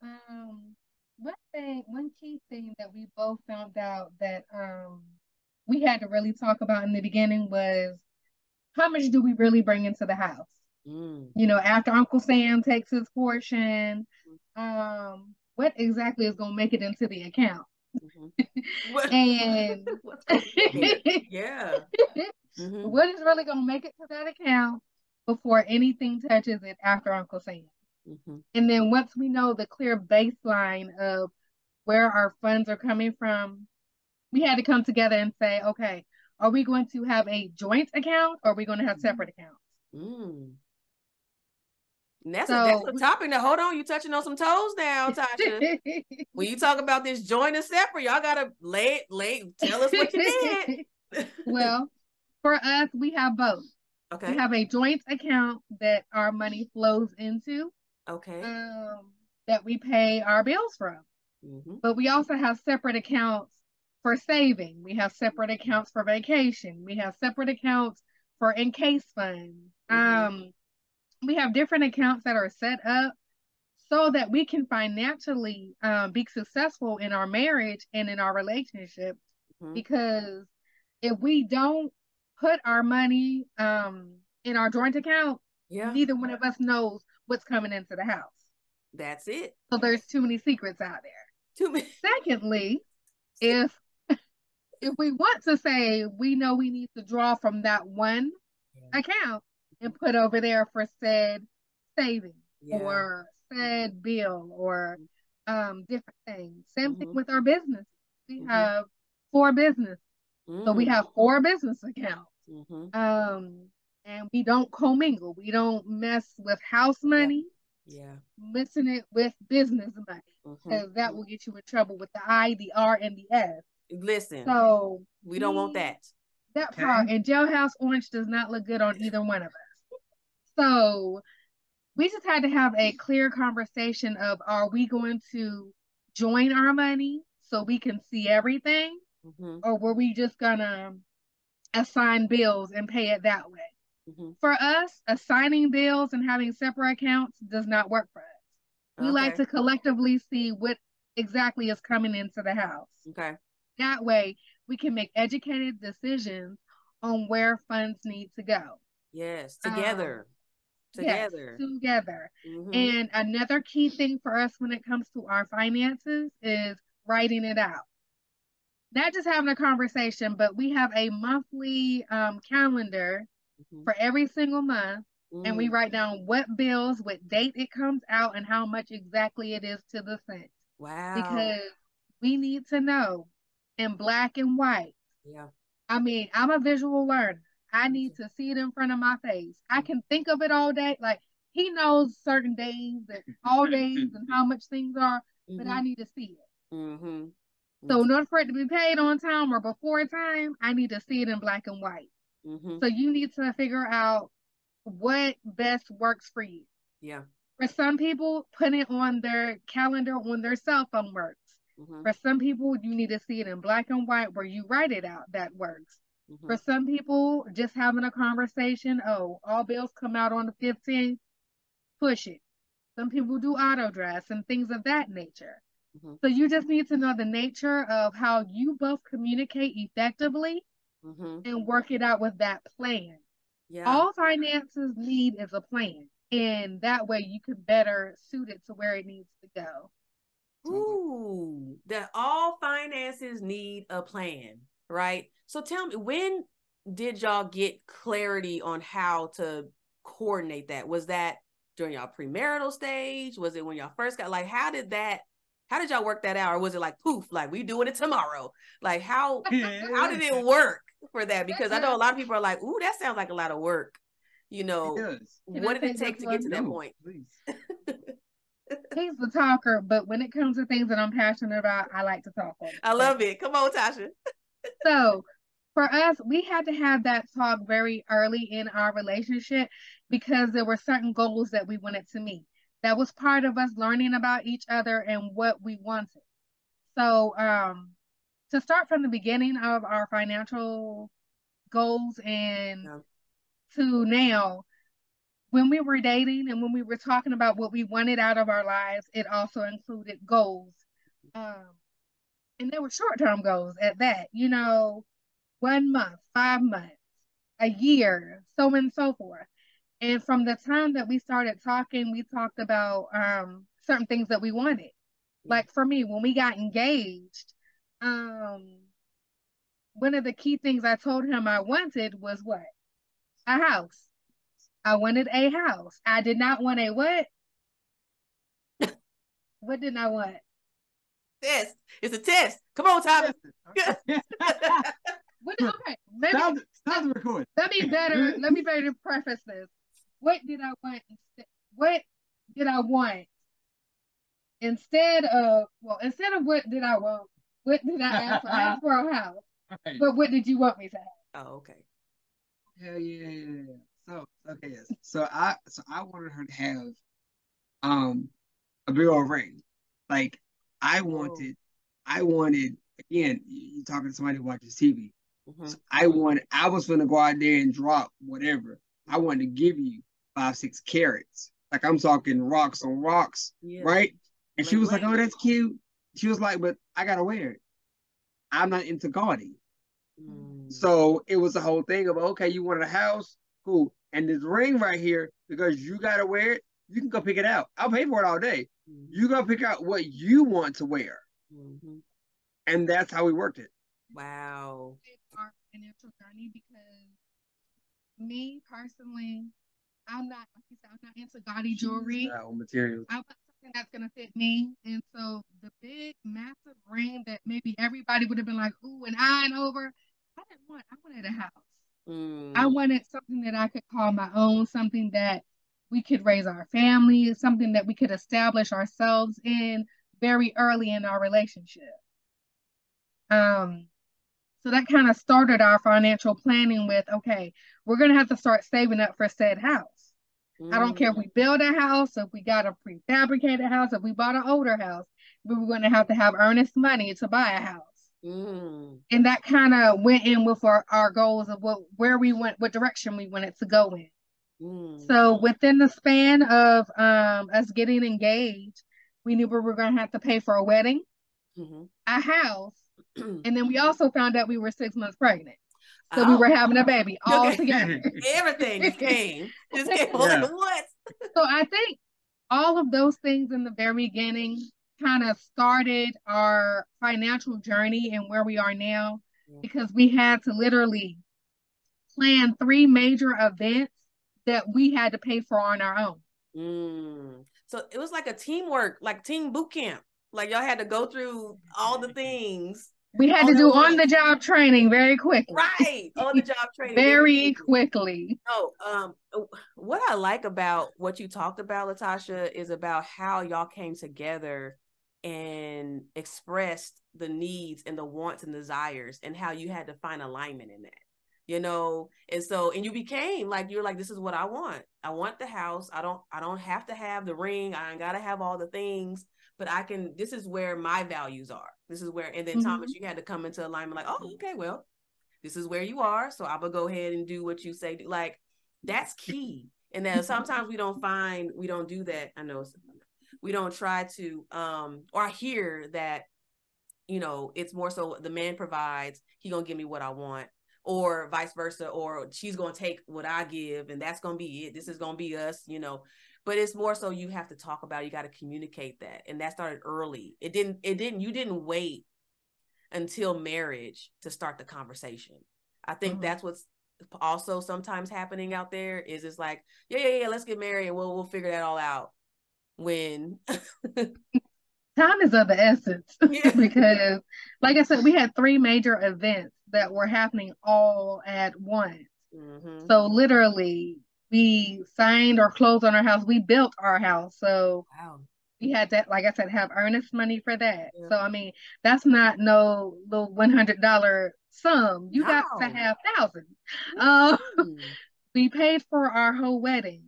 Um, one thing, one key thing that we both found out that um, we had to really talk about in the beginning was how much do we really bring into the house? Mm. You know, after Uncle Sam takes his portion, um, what exactly is going to make it into the account? Mm-hmm. What? And yeah, mm-hmm. What is really going to make it to that account before anything touches it after Uncle Sam? Mm-hmm. And then once we know the clear baseline of where our funds are coming from, we had to come together and say, okay, are we going to have a joint account or are we going to have separate accounts? Mm. And that's, so, a, that's a topic. Now, hold on. You're touching on some toes now, Tasha. When you talk about this joint and separate, y'all got to lay, lay, tell us what you did. Well, for us, we have both. Okay. We have a joint account that our money flows into. Okay. Um, that we pay our bills from. Mm-hmm. But we also have separate accounts for saving. We have separate accounts for vacation. We have separate accounts for in case funds. Mm-hmm. Um, we have different accounts that are set up so that we can financially um, be successful in our marriage and in our relationship. Mm-hmm. Because if we don't put our money um, in our joint account, yeah. neither one of us knows what's coming into the house. That's it. So there's too many secrets out there. Too many. Secondly, if if we want to say we know we need to draw from that one yeah. account and put over there for said saving yeah. or said bill or um, different things. Same mm-hmm. thing with our business. We mm-hmm. have four businesses. Mm-hmm. So we have four business accounts. Mm-hmm. Um, and we don't commingle. We don't mess with house money. Yeah. yeah. Missing it with business money. Because mm-hmm. that will get you in trouble with the I, the R, and the S. Listen. So we don't we, want that. That okay. part. And Jailhouse Orange does not look good on either one of us. So we just had to have a clear conversation of, are we going to join our money so we can see everything? Mm-hmm. Or were we just gonna assign bills and pay it that way? Mm-hmm. For us, assigning bills and having separate accounts does not work for us. We okay. like to collectively see what exactly is coming into the house. Okay. That way we can make educated decisions on where funds need to go. Yes, together. Um, together. Yes, together. Mm-hmm. And another key thing for us when it comes to our finances is writing it out. Not just having a conversation, but we have a monthly um, calendar mm-hmm. for every single month. Mm-hmm. And we write down what bills, what date it comes out, and how much exactly it is to the cent. Wow. Because we need to know in black and white. Yeah. I mean, I'm a visual learner. I need to see it in front of my face. I can think of it all day. Like, he knows certain days and all days and how much things are, mm-hmm. but I need to see it. Mm-hmm. So in order for it to be paid on time or before time, I need to see it in black and white. Mm-hmm. So you need to figure out what best works for you. Yeah. For some people, putting it on their calendar on their cell phone works. Mm-hmm. For some people, you need to see it in black and white where you write it out. That works. Mm-hmm. For some people, just having a conversation, oh, all bills come out on the fifteenth, push it. Some people do auto drafts and things of that nature. Mm-hmm. So you just need to know the nature of how you both communicate effectively mm-hmm. and work it out with that plan. Yeah. All finances need is a plan. And that way you can better suit it to where it needs to go. Ooh, that all finances need a plan, right? So tell me, when did y'all get clarity on how to coordinate that? Was that during y'all premarital stage? Was it when y'all first got, like, how did that, how did y'all work that out? Or was it like, poof, like we doing it tomorrow? Like how, yeah. how did it work for that? Because I know a lot of people are like, ooh, that sounds like a lot of work. You know, what did it take to get to that point? He's the talker, but when it comes to things that I'm passionate about, I like to talk. I love it. Come on, Tasha. So for us, we had to have that talk very early in our relationship because there were certain goals that we wanted to meet. That was part of us learning about each other and what we wanted. So um, to start from the beginning of our financial goals and yeah. to now, when we were dating and when we were talking about what we wanted out of our lives, it also included goals. Um, and they were short-term goals at that, you know, one month, five months, a year, so on and so forth. And from the time that we started talking, we talked about um, certain things that we wanted. Like for me, when we got engaged, um, one of the key things I told him I wanted was what? A house. I wanted a house. I did not want a what? What didn't I want? Test. It's a test. Come on, Thomas. What, okay. Let me, stop the, stop the recording. Let me better. Let me better preface this. What did I want? Instead, what did I want instead of? Well, instead of what did I want? What did I ask for? I asked for a house. Right. But what did you want me to have? Oh, okay. Hell yeah, yeah, yeah, yeah. So okay, so I so I wanted her to have um a big old ring. Like I wanted, oh. I wanted again. You're talking to somebody who watches T V. Mm-hmm. So I wanted. I was gonna go out there and drop whatever. I wanted to give you five, six carats. Like I'm talking rocks on rocks, yeah. right? And like, she was wait. like, "Oh, that's cute." She was like, "But I gotta wear it. I'm not into gaudy." Mm. So it was the whole thing of okay, you wanted a house. Cool. And this ring right here, because you gotta wear it, you can go pick it out. I'll pay for it all day. Mm-hmm. You go pick out what you want to wear. Mm-hmm. And that's how we worked it. Wow. Our financial journey, because me personally, I'm not like you said, I'm not into gaudy jewelry. Materials. I want something that's gonna fit me. And so the big massive ring that maybe everybody would have been like, ooh, an eye and over. I didn't want I wanted a house. Mm. I wanted something that I could call my own, something that we could raise our family, something that we could establish ourselves in very early in our relationship. Um, so that kind of started our financial planning with, okay, we're going to have to start saving up for said house. Mm. I don't care if we build a house, if we got a prefabricated house, if we bought an older house, we were going to have to have earnest money to buy a house. Mm. And that kind of went in with our, our goals of what where we went, what direction we wanted to go in. Mm. So within the span of um, us getting engaged, we knew we were going to have to pay for a wedding, mm-hmm. a house, and then we also found out we were six months pregnant. So oh. we were having a baby all okay. together. Everything just came. Just came all yeah. at once. So I think all of those things in the very beginning kind of started our financial journey and where we are now, because we had to literally plan three major events that we had to pay for on our own. Mm. So it was like a teamwork, like team boot camp. Like y'all had to go through all the things. We had to do on-the-job training very quickly. Right, on-the-job training. Very quickly. Oh, um, what I like about what you talked about, LaTasha, is about how y'all came together and expressed the needs and the wants and desires and how you had to find alignment in that, you know? And so, and you became like, you're like, this is what I want. I want the house. I don't, I don't have to have the ring. I ain't got to have all the things, but I can, this is where my values are. This is where, and then mm-hmm. Thomas, you had to come into alignment like, oh, okay, well, this is where you are. So I'm gonna go ahead and do what you say. Like that's key. And that sometimes we don't find, we don't do that. I know we don't try to, um, or I hear that, you know, it's more so the man provides, he gonna give me what I want. or vice versa, or she's going to take what I give and that's going to be it. This is going to be us, you know, but it's more so you have to talk about it. You got to communicate that. And that started early. It didn't, it didn't, you didn't wait until marriage to start the conversation. I think mm-hmm. that's what's also sometimes happening out there is it's like, yeah, yeah, yeah, let's get married and we'll, we'll figure that all out when. Time is of the essence, yeah. Because like I said, we had three major events that were happening all at once. Mm-hmm. So literally we signed or closed on our house. We built our house. So wow. We had that, like I said, have earnest money for that. Yeah. So, I mean, that's not no little one hundred dollar sum. You wow. got to have thousands. Um, we paid for our whole wedding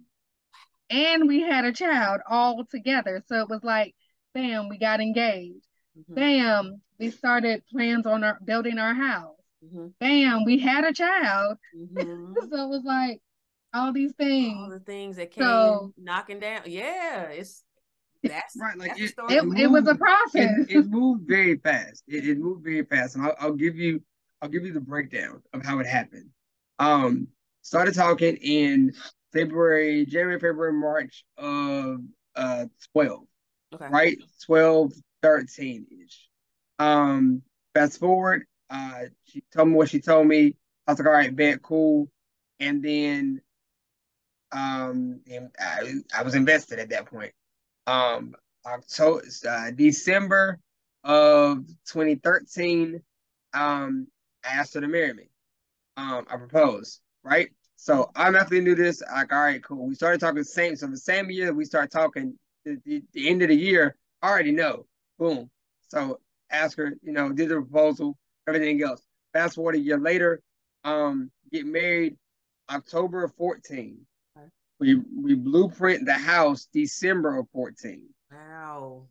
and we had a child all together. So it was like, bam, we got engaged. Mm-hmm. Bam, we started plans on our building our house. Mm-hmm. Bam, we had a child. Mm-hmm. So it was like all these things. All the things that came so, knocking down. Yeah, it's that's right. Like that's it, story. It, it, moved, it was a process. It, it moved very fast. It, it moved very fast, and I'll, I'll give you, I'll give you the breakdown of how it happened. Um, started talking in February, January, February, March of uh twelve. Okay. Right, twelve, thirteen ish. Um, fast forward, uh, she told me what she told me. I was like, all right, bet, cool. And then, um, and I, I was invested at that point. Um, October, uh, December of twenty thirteen, um, I asked her to marry me. Um, I proposed, right? So I definitely knew this. Like, all right, cool. We started talking the same. So the same year we started talking. The, the, the end of the year, I already know. Boom. So ask her, you know, did the proposal, everything else. Fast forward a year later, um, get married October of fourteen. Okay. We we blueprint the house December of fourteen. Wow.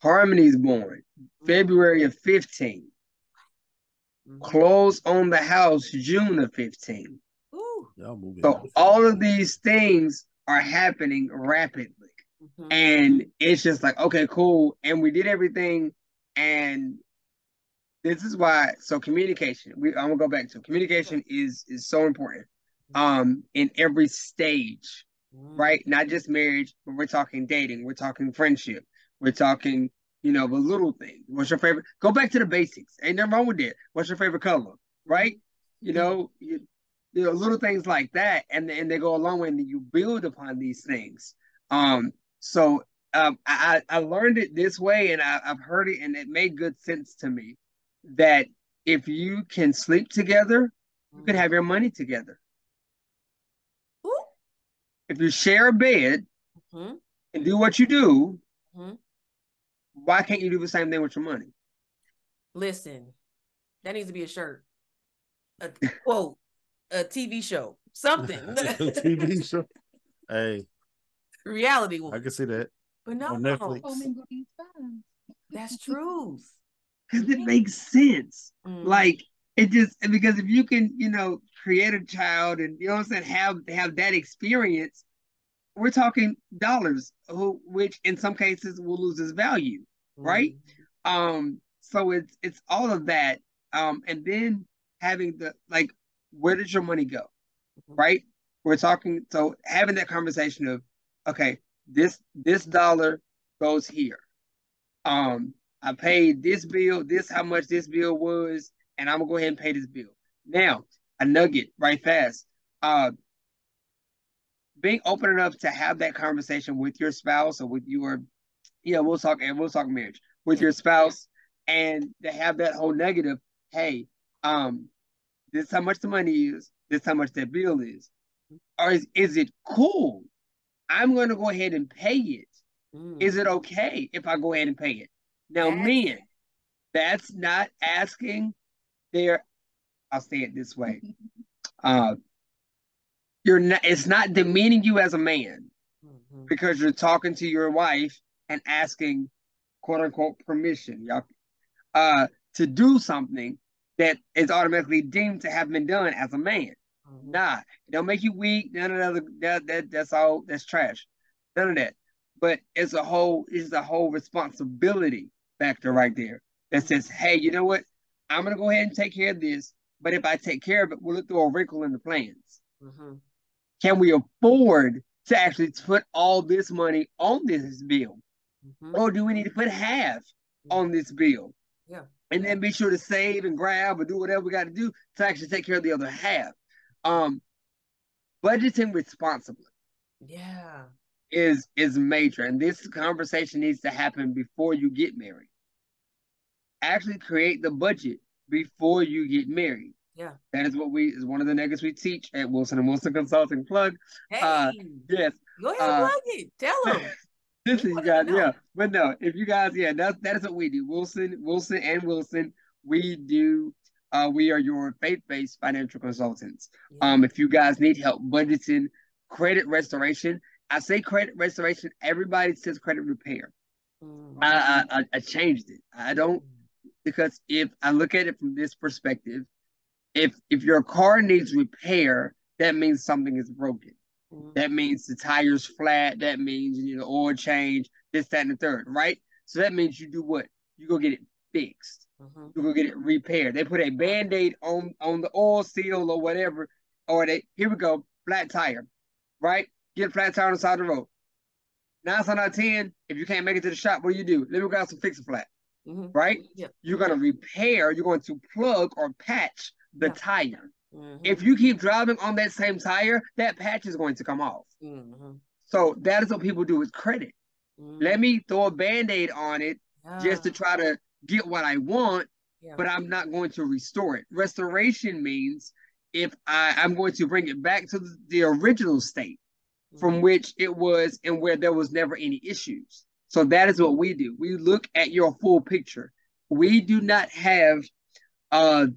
Harmony's born February of fifteen. Mm-hmm. Close on the house June of fifteen. Ooh. So all of these things are happening rapidly. Mm-hmm. And it's just like, okay, cool. And we did everything. And this is why, so communication, we, I'm going to go back to communication is, is so important um, in every stage, mm-hmm. right? Not just marriage, but we're talking dating. We're talking friendship. We're talking, you know, the little things. What's your favorite? Go back to the basics. Ain't nothing wrong with that. What's your favorite color, right? Mm-hmm. You know, you, you know, little things like that. And, and they go a long way and you build upon these things. Um, So um, I, I learned it this way, and I, I've heard it, and it made good sense to me that if you can sleep together, you can have your money together. Ooh. If you share a bed mm-hmm. and do what you do, mm-hmm. why can't you do the same thing with your money? Listen, that needs to be a shirt, a quote, a T V show, something. A T V show. Hey. Reality one. I can see that. But no, no. That's true. Because it makes sense. Mm. Like it just because if you can, you know, create a child and you know what I'm saying, have have that experience, we're talking dollars, who which in some cases will lose its value, mm. right? Um, so it's it's all of that. Um, and then having the like, where does your money go? Right? We're talking so having that conversation of okay, this this dollar goes here. Um, I paid this bill, this how much this bill was, and I'm gonna go ahead and pay this bill. Now, a nugget right fast. Uh, being open enough to have that conversation with your spouse or with your, yeah, we'll talk and we'll talk marriage with your spouse, and to have that whole negative, hey, um, this is how much the money is, this is how much that bill is, or is is it cool? I'm going to go ahead and pay it. Mm. Is it okay if I go ahead and pay it? Now, that's men, that's not asking their, I'll say it this way. uh, you're not, it's not demeaning you as a man mm-hmm. because you're talking to your wife and asking, quote unquote, permission y'all, uh, to do something that is automatically deemed to have been done as a man. Nah, it don't make you weak. None of that, that, that. That's all. That's trash. None of that. But it's a whole. It's a whole responsibility factor right there that says, "Hey, you know what? I'm gonna go ahead and take care of this. But if I take care of it, we'll throw a wrinkle in the plans. Mm-hmm. Can we afford to actually put all this money on this bill? Mm-hmm. Or do we need to put half mm-hmm. on this bill? Yeah. And then be sure to save and grab or do whatever we got to do to actually take care of the other half. Um, budgeting responsibly. Yeah. Is is major, and this conversation needs to happen before you get married. Actually create the budget before you get married. Yeah, that is what we is one of the nuggets we teach at Wilson and Wilson Consulting. Plug. Hey, uh, yes, go ahead, uh, plug it. Tell them. This is guys, yeah, but no, if you guys, yeah, that that is what we do. Wilson, Wilson, and Wilson. We do. Uh, we are your faith-based financial consultants. Yeah. Um, if you guys need help budgeting, credit restoration. I say credit restoration. Everybody says credit repair. Mm-hmm. I, I I changed it. I don't because if I look at it from this perspective, if if your car needs repair, that means something is broken. Mm-hmm. That means the tire's flat. That means you need an oil change. This, that, and the third, right? So that means you do what? You go get it fixed. Mm-hmm. You go get it repaired. They put a Band-Aid on on the oil seal or whatever, or they here we go flat tire, right? Get a flat tire on the side of the road. nine times out of ten, if you can't make it to the shop, what do you do? Let me go out some fix-a-flat, mm-hmm. right? Yeah. You're going to repair. You're going to plug or patch the yeah. tire. Mm-hmm. If you keep driving on that same tire, that patch is going to come off. Mm-hmm. So that is what people do with credit. Mm-hmm. Let me throw a Band-Aid on it ah. just to try to get what I want, yeah. but I'm not going to restore it. Restoration means if I, I'm going to bring it back to the, the original state. From mm-hmm. which it was and where there was never any issues. So that is what we do. We look at your full picture. We do not have uh,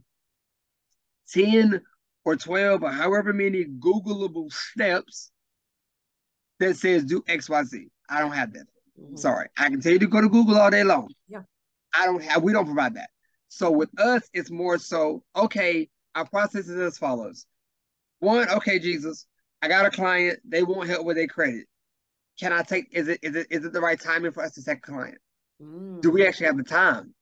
ten or twelve or however many Googleable steps that says do X, Y, Z. I don't have that. Mm-hmm. Sorry. I can tell you to go to Google all day long. Yeah. I don't have, we don't provide that. So with us, it's more so, okay, our process is as follows. One, okay, Jesus. I got a client. They won't help with their credit. Can I take? Is it is it is it the right timing for us to take a client? Mm. Do we actually have the time?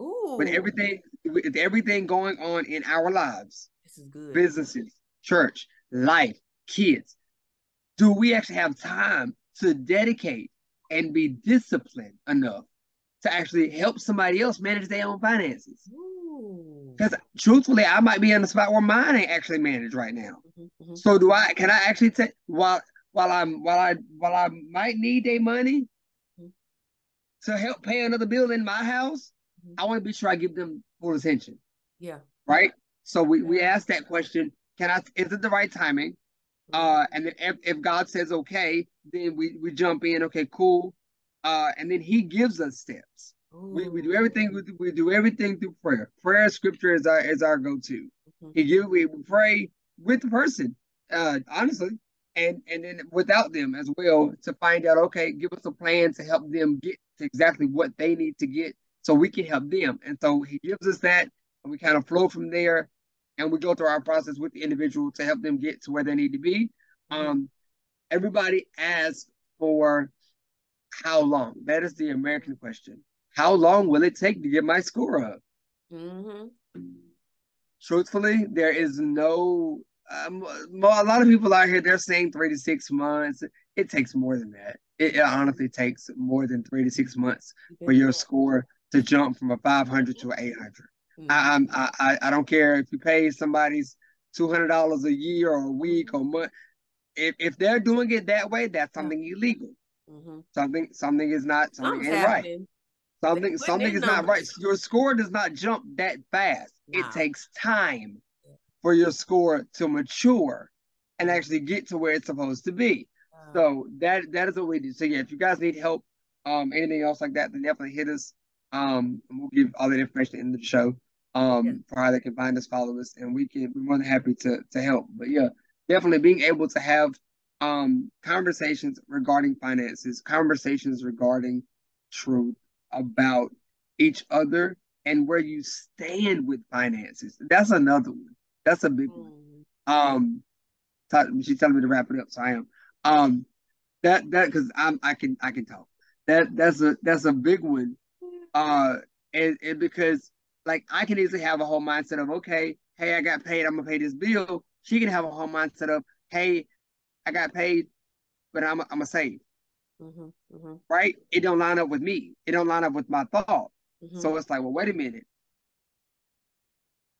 Ooh. With everything, with everything going on in our lives, this is good. Businesses, church, life, kids. Do we actually have time to dedicate and be disciplined enough to actually help somebody else manage their own finances? Because truthfully, I might be in the spot where mine ain't actually managed right now. Mm-hmm. So do I? Can I actually take while while I'm while I while I might need their money mm-hmm. to help pay another bill in my house? Mm-hmm. I want to be sure I give them full attention. Yeah. Right. So we yeah. we ask that question. Can I? Is it the right timing? Mm-hmm. Uh, and then if, if God says okay, then we we jump in. Okay, cool. Uh, and then He gives us steps. We, we do everything we do, we do everything through prayer. Prayer, scripture is our is our go-to. Mm-hmm. He give we pray with the person, uh, honestly, and and then without them as well to find out. Okay, give us a plan to help them get to exactly what they need to get, so we can help them. And so He gives us that, and we kind of flow from there, and we go through our process with the individual to help them get to where they need to be. Mm-hmm. Um, everybody asks for how long. That is the American question. How long will it take to get my score up? Mm-hmm. Truthfully, there is no, um, a lot of people out here, they're saying three to six months. It takes more than that. It, it honestly takes more than three to six months for your score to jump from a five hundred to an eight hundred. Mm-hmm. I, I'm, I, I don't care if you pay somebody's two hundred dollars a year or a week or month. If, if they're doing it that way, that's something mm-hmm. illegal. Mm-hmm. Something, something is not, something ain't right. Something something is not right. Your score does not jump that fast. Nah. It takes time for your score to mature and actually get to where it's supposed to be. Wow. So that that is what we do. So yeah, if you guys need help, um, anything else like that, then definitely hit us. Um, we'll give all that information in the show. Um, yeah. For how they can find us, follow us, and we can we're more than happy to to help. But yeah, definitely being able to have um conversations regarding finances, conversations regarding truth. About each other and where you stand with finances. That's another one. That's a big mm. one. Um, she's telling me to wrap it up, so I am. Um, that that because I'm I can I can talk. That that's a that's a big one. Uh, and, and because like I can easily have a whole mindset of okay, hey, I got paid, I'm gonna pay this bill. She can have a whole mindset of, hey, I got paid, but I'm, I'm gonna save. Mm-hmm, mm-hmm. Right? It don't line up with me. It don't line up with my thought. Mm-hmm. So it's like, well, wait a minute.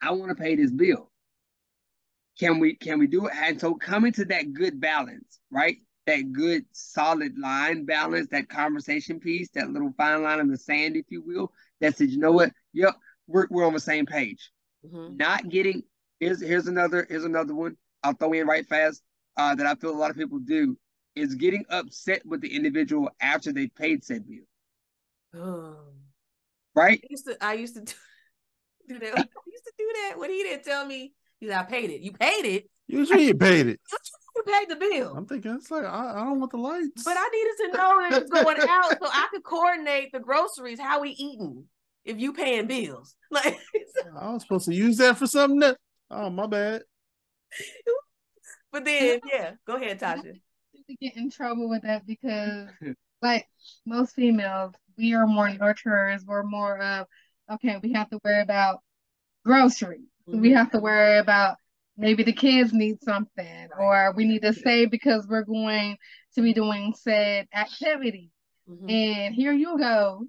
I want to pay this bill. Can we, can we do it? And so coming to that good balance, right? That good solid line balance, that conversation piece, that little fine line in the sand, if you will, that says, you know what? Yep, we're, we're on the same page. Mm-hmm. Not getting, here's, here's another, here's another one I'll throw in right fast uh, that I feel a lot of people do is getting upset with the individual after they paid said bill. Oh. Right? I used to, I used to do, do that. I used to do that when he didn't tell me. He's like, I paid it. You paid it. You sure you paid it? You paid the bill. I'm thinking it's like I, I don't want the lights, but I needed to know that it's going out so I could coordinate the groceries. How we eating? If you paying bills, like I was supposed to use that for something. That, oh, my bad. But then, yeah, go ahead, Tasha. We get in trouble with that because, like most females, we are more nurturers. We're more of okay. We have to worry about groceries. Mm-hmm. We have to worry about. Maybe the kids need something, or we need to save because we're going to be doing said activity. Mm-hmm. And here you go,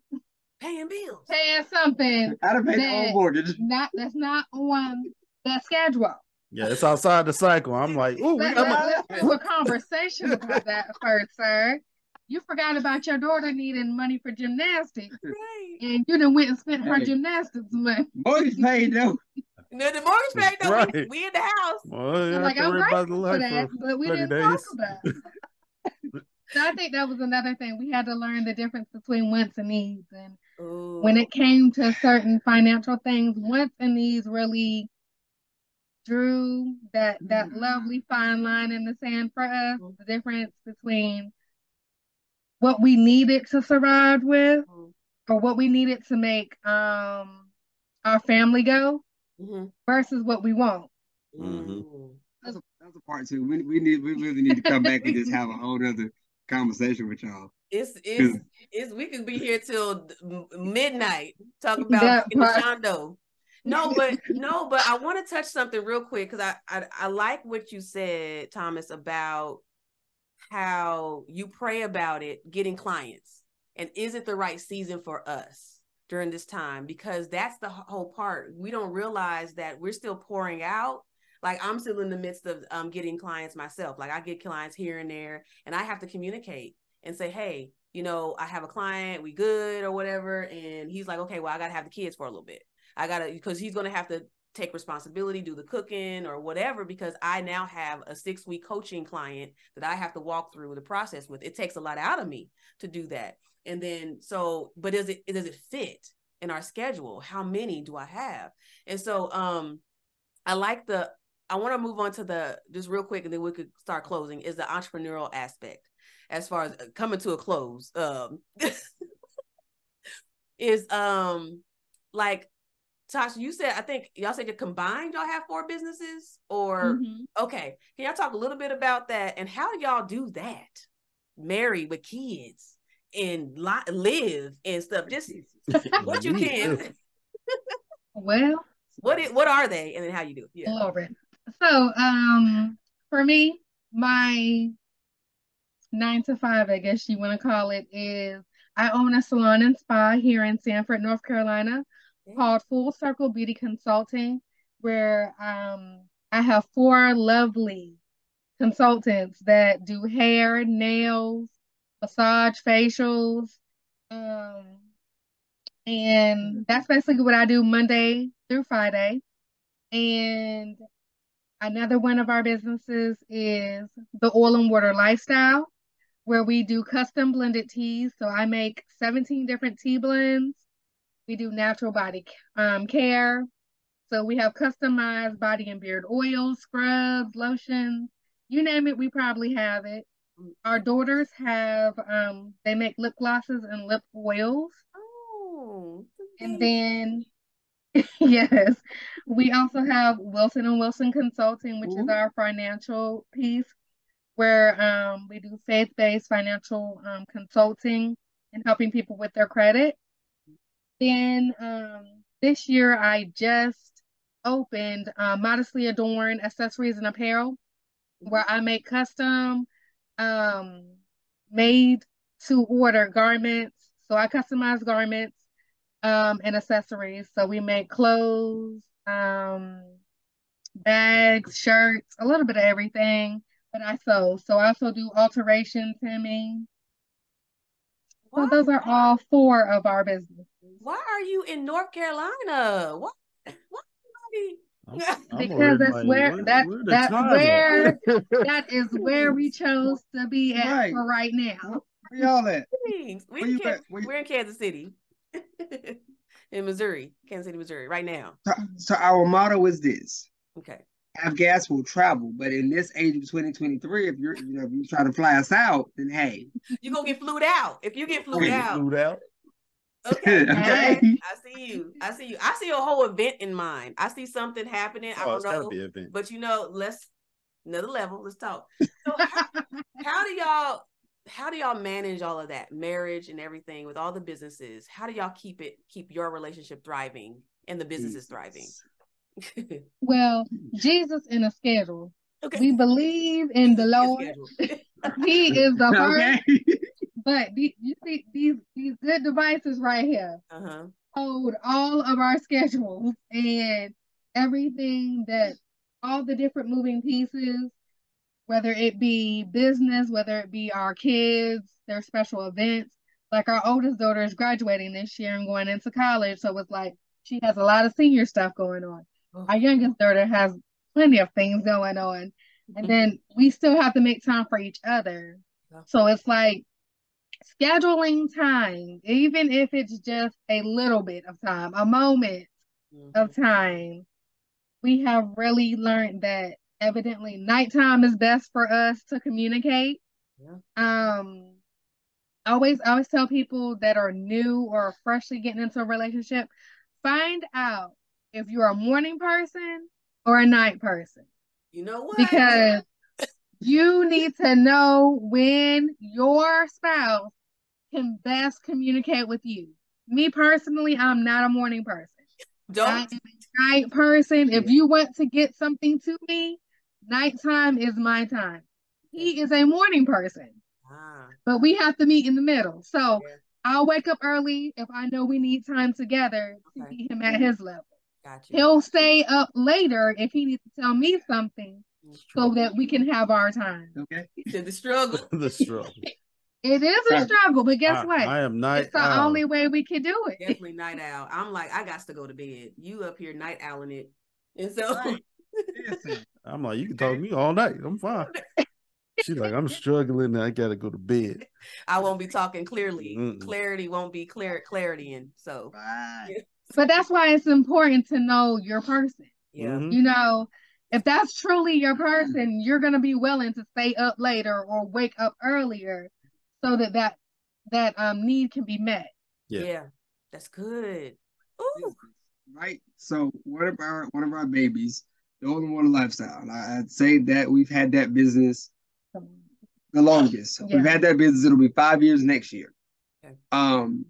paying bills, paying something. I'd have paid the own mortgage. Not that's not on that schedule. Yeah, it's outside the cycle. I'm like, ooh, we got a conversation about that first, sir. You forgot about your daughter needing money for gymnastics, right. And you done went and spent hey. her gymnastics money. Mortgage paid though. No, the mortgage bank, though, right. we, we in the house. Well, yeah, I'm like, I'm grateful for that, for but we didn't days. talk about it. So I think that was another thing. We had to learn the difference between wants and needs. And Ooh. when it came to certain financial things, wants and needs really drew that, that mm-hmm. lovely fine line in the sand for us, mm-hmm. the difference between what we needed to survive with mm-hmm. or what we needed to make um, our family go. Mm-hmm. Versus what we want. Mm-hmm. That's a, that's a part two. We we need we really need to come back and just have a whole other conversation with y'all. It's it's it's we could be here till midnight talking about the condo. No, but no, but I want to touch something real quick because I, I I like what you said, Thomas, about how you pray about it, getting clients, and is it the right season for us during this time? Because that's the whole part. We don't realize that we're still pouring out. Like I'm still in the midst of um, getting clients myself. Like I get clients here and there and I have to communicate and say, hey, you know, I have a client, we good or whatever. And he's like, okay, well, I got to have the kids for a little bit. I got to, because he's going to have to take responsibility, do the cooking or whatever, because I now have a six week coaching client that I have to walk through the process with. It takes a lot out of me to do that. And then, so, but does it, does it fit in our schedule? How many do I have? And so, um, I like the, I want to move on to the, just real quick, and then we could start closing, is the entrepreneurial aspect as far as coming to a close, um, is, um, like, Tasha, you said, I think y'all said you're combined, y'all have four businesses or, mm-hmm. okay. Can y'all talk a little bit about that? And how do y'all do that? Married with kids and live and stuff, just what you can. Well, what it, what are they, and then how you do it? Yeah. Over. So um for me, my nine to five, I guess you want to call it, is I own a salon and spa here in Sanford, North Carolina, okay. called Full Circle Beauty Consulting, where um I have four lovely consultants that do hair, nails, massage, facials, um, and that's basically what I do Monday through Friday. And another one of our businesses is the Oil and Water Lifestyle, where we do custom blended teas. So I make seventeen different tea blends. We do natural body um, care. So we have customized body and beard oils, scrubs, lotions, you name it, we probably have it. Our daughters have, um, they make lip glosses and lip oils. Oh. And then, yes, we also have Wilson and Wilson Consulting, which Ooh. is our financial piece, where um, we do faith-based financial um, consulting and helping people with their credit. Then um, this year, I just opened uh, Modestly Adorn Accessories and Apparel, where I make custom um, made to order garments. So I customize garments um, and accessories. So we make clothes, um, bags, shirts, a little bit of everything. But I sew. So I also do alterations, hemming. So those are all four of our businesses. Why are you in North Carolina? What? What? I'm, I'm because that's where that that's where that is where we chose to be at right. for right now. Where y'all at? Where you Kansas, at? Where you... We're in Kansas City, in Missouri, Kansas City, Missouri, right now. So, so our motto is this. Okay. Avgas will travel, but in this age of twenty twenty-three, if you're you know if you try to fly us out, then hey, you gonna get flued out. If you get flued out, flued out. Okay, okay. Hey, I see you. I see you. I see a whole event in mind. I see something happening. Oh, I don't it's know, be an event. But you know, let's another level. Let's talk. So how, how do y'all how do y'all manage all of that marriage and everything with all the businesses? How do y'all keep it keep your relationship thriving and the businesses thriving? Well, Jesus in a schedule. Okay. We believe in the Lord. He is the first. Okay. But the, you see these these good devices right here uh-huh. hold all of our schedules and everything that all the different moving pieces, whether it be business, whether it be our kids, their special events. Like our oldest daughter is graduating this year and going into college, so it's like she has a lot of senior stuff going on. Our youngest daughter has plenty of things going on. And then we still have to make time for each other. So it's like scheduling time, even if it's just a little bit of time, a moment mm-hmm. of time. We have really learned that evidently nighttime is best for us to communicate. Yeah. Um, I always, I always tell people that are new or freshly getting into a relationship, find out if you're a morning person or a night person. You know what? Because you need to know when your spouse can best communicate with you. Me personally, I'm not a morning person. Don't. I am a night person. If you want to get something to me, nighttime is my time. He is a morning person. Ah. But we have to meet in the middle. So yeah. I'll wake up early if I know we need time together okay. to meet him at his level. Gotcha. He'll stay up later if he needs to tell me something so that we can have our time. Okay. The struggle. The struggle. It is a struggle, but guess I, what? I am night It's the owl. Only way we can do it. Definitely night owl. I'm like, I got to go to bed. You up here night owling it. And so. I'm like, you can talk to me all night. I'm fine. She's like, I'm struggling and I got to go to bed. I won't be talking clearly. Mm-mm. Clarity won't be clear. Clarity. And so. Right. Yeah. But that's why it's important to know your person. Yeah. You know, if that's truly your person, you're going to be willing to stay up later or wake up earlier so that that, that um need can be met. Yeah. Yeah. That's good. Ooh. Right. So one of our, one of our babies, the Oil and Water Lifestyle, I'd say that we've had that business the longest. Yeah. We've had that business. It'll be five years next year. Okay. Um,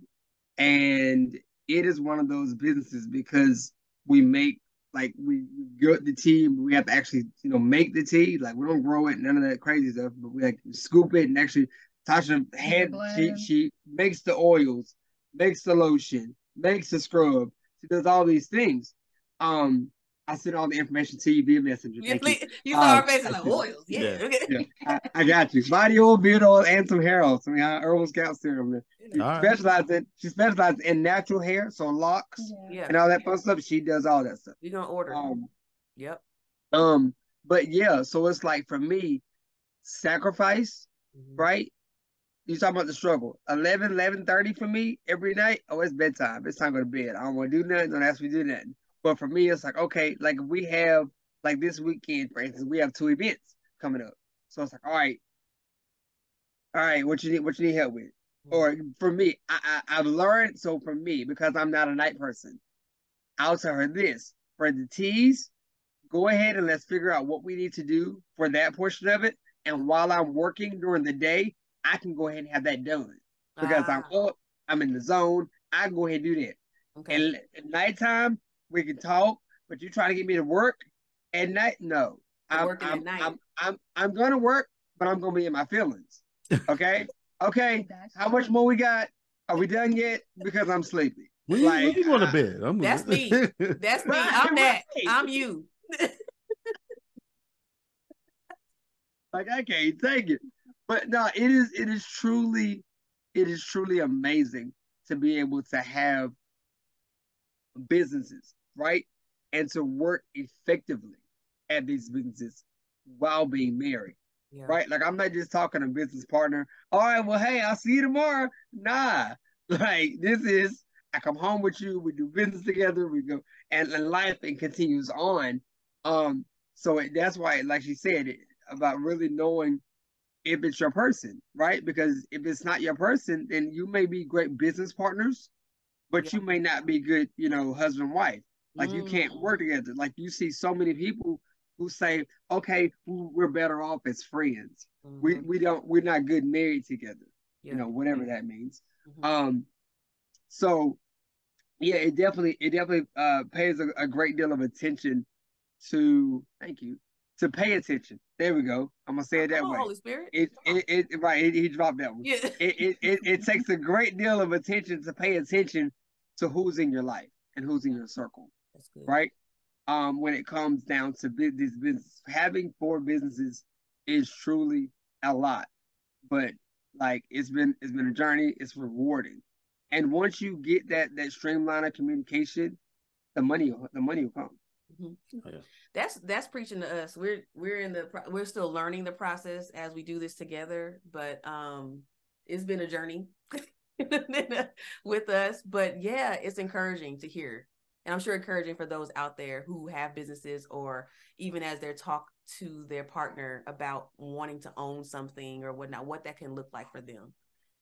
and it is one of those businesses because we make, like, we get the tea, we have to actually, you know, make the tea. Like, we don't grow it, none of that crazy stuff, but we, like, scoop it and actually, Tasha hand, she, she makes the oils, makes the lotion, makes the scrub. She does all these things. Um, I sent all the information to you via Messenger. You, you. you saw um, our faces like, oils, yeah. yeah. Okay. yeah. I, I got you. Body oil, beard oil, and some hair oil. I mean, Herbal Scalp Serum. She specializes, right. in, she specializes in natural hair, so locks yeah. and all that fun stuff. She does all that stuff. You're going to order. Um, yep. Um, But yeah, so it's like, for me, sacrifice, mm-hmm. right? You're talking about the struggle. eleven, eleven thirty for me every night. Oh, it's bedtime. It's time to go to bed. I don't want to do nothing. Don't ask me to do nothing. But for me, it's like, okay, like we have, like this weekend, for instance, we have two events coming up. So it's like, all right, all right, what you need, what you need help with? Mm-hmm. Or for me, I, I, I've learned, so for me, because I'm not a night person, I'll tell her this, for the teas, go ahead and let's figure out what we need to do for that portion of it. And while I'm working during the day, I can go ahead and have that done. Because ah. I'm up, I'm in the zone, I can go ahead and do that. Okay. And at nighttime, we can talk. but you're trying to get me to work at night? No. I'm, working I'm, at night. I'm, I'm, I'm going to work, but I'm going to be in my feelings. Okay? Okay. How much more we got? Are we done yet? Because I'm sleepy. When you, like, when you go to bed? I'm that's gonna... me. That's me. I'm that. I'm you. Like, I can't take it. But no, it is, it is truly, it is truly amazing to be able to have businesses, right? And to work effectively at these businesses while being married, yeah. right? Like, I'm not just talking to a business partner. All right, well, hey, I'll see you tomorrow. Nah, like, this is, I come home with you, we do business together, we go, and, and life and continues on. Um, so it, that's why, like she said, it, about really knowing if it's your person, right? Because if it's not your person, then you may be great business partners, but yeah. you may not be good, you know, husband, wife. Like, mm. you can't work together. Like, you see so many people who say, okay, we're better off as friends. Mm-hmm. We we don't, we're not good married together, yeah. you know, whatever yeah. that means. Mm-hmm. Um, so yeah, it definitely, it definitely uh, pays a, a great deal of attention to, thank you, to pay attention. There we go. I'm gonna say it that Come on, way. Holy Spirit. It, it, it, right. He dropped that one. Yeah. It, it, it, it takes a great deal of attention to pay attention to who's in your life and who's in your circle. That's good. Right. Um, when it comes down to this business, having four businesses is truly a lot, but like, it's been, it's been a journey. It's rewarding. And once you get that, that streamline of communication, the money, the money will come. Mm-hmm. Yeah. That's that's preaching to us. We're we're in the we're still learning the process as we do this together, but um, it's been a journey with us. But yeah, it's encouraging to hear, and I'm sure encouraging for those out there who have businesses, or even as they're talk to their partner about wanting to own something or whatnot, what that can look like for them,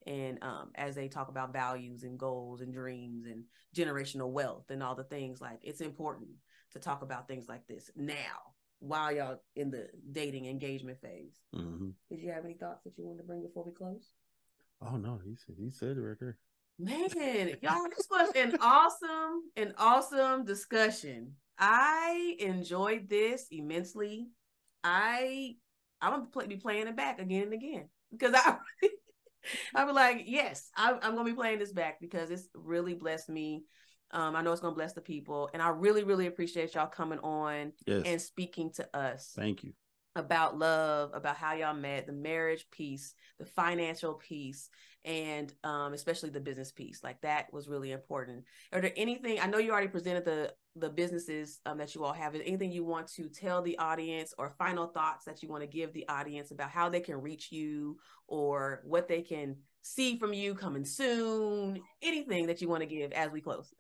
and um, as they talk about values and goals and dreams and generational wealth and all the things, like, it's important to talk about things like this now while y'all in the dating engagement phase. Mm-hmm. Did you have any thoughts that you wanted to bring before we close? Oh no, he said, he said it right there. Man, y'all, this was an awesome, an awesome discussion. I enjoyed this immensely. I, I'm going to play, be playing it back again and again, because I, I was like, yes, I, I'm going to be playing this back because it's really blessed me. Um, I know it's going to bless the people. And I really, really appreciate y'all coming on yes. and speaking to us. Thank you. About love, about how y'all met, the marriage piece, the financial piece, and um, especially the business piece. Like, that was really important. Are there anything, I know you already presented the, the businesses um, that you all have. Is there anything you want to tell the audience, or final thoughts that you want to give the audience about how they can reach you, or what they can see from you coming soon? Anything that you want to give as we close?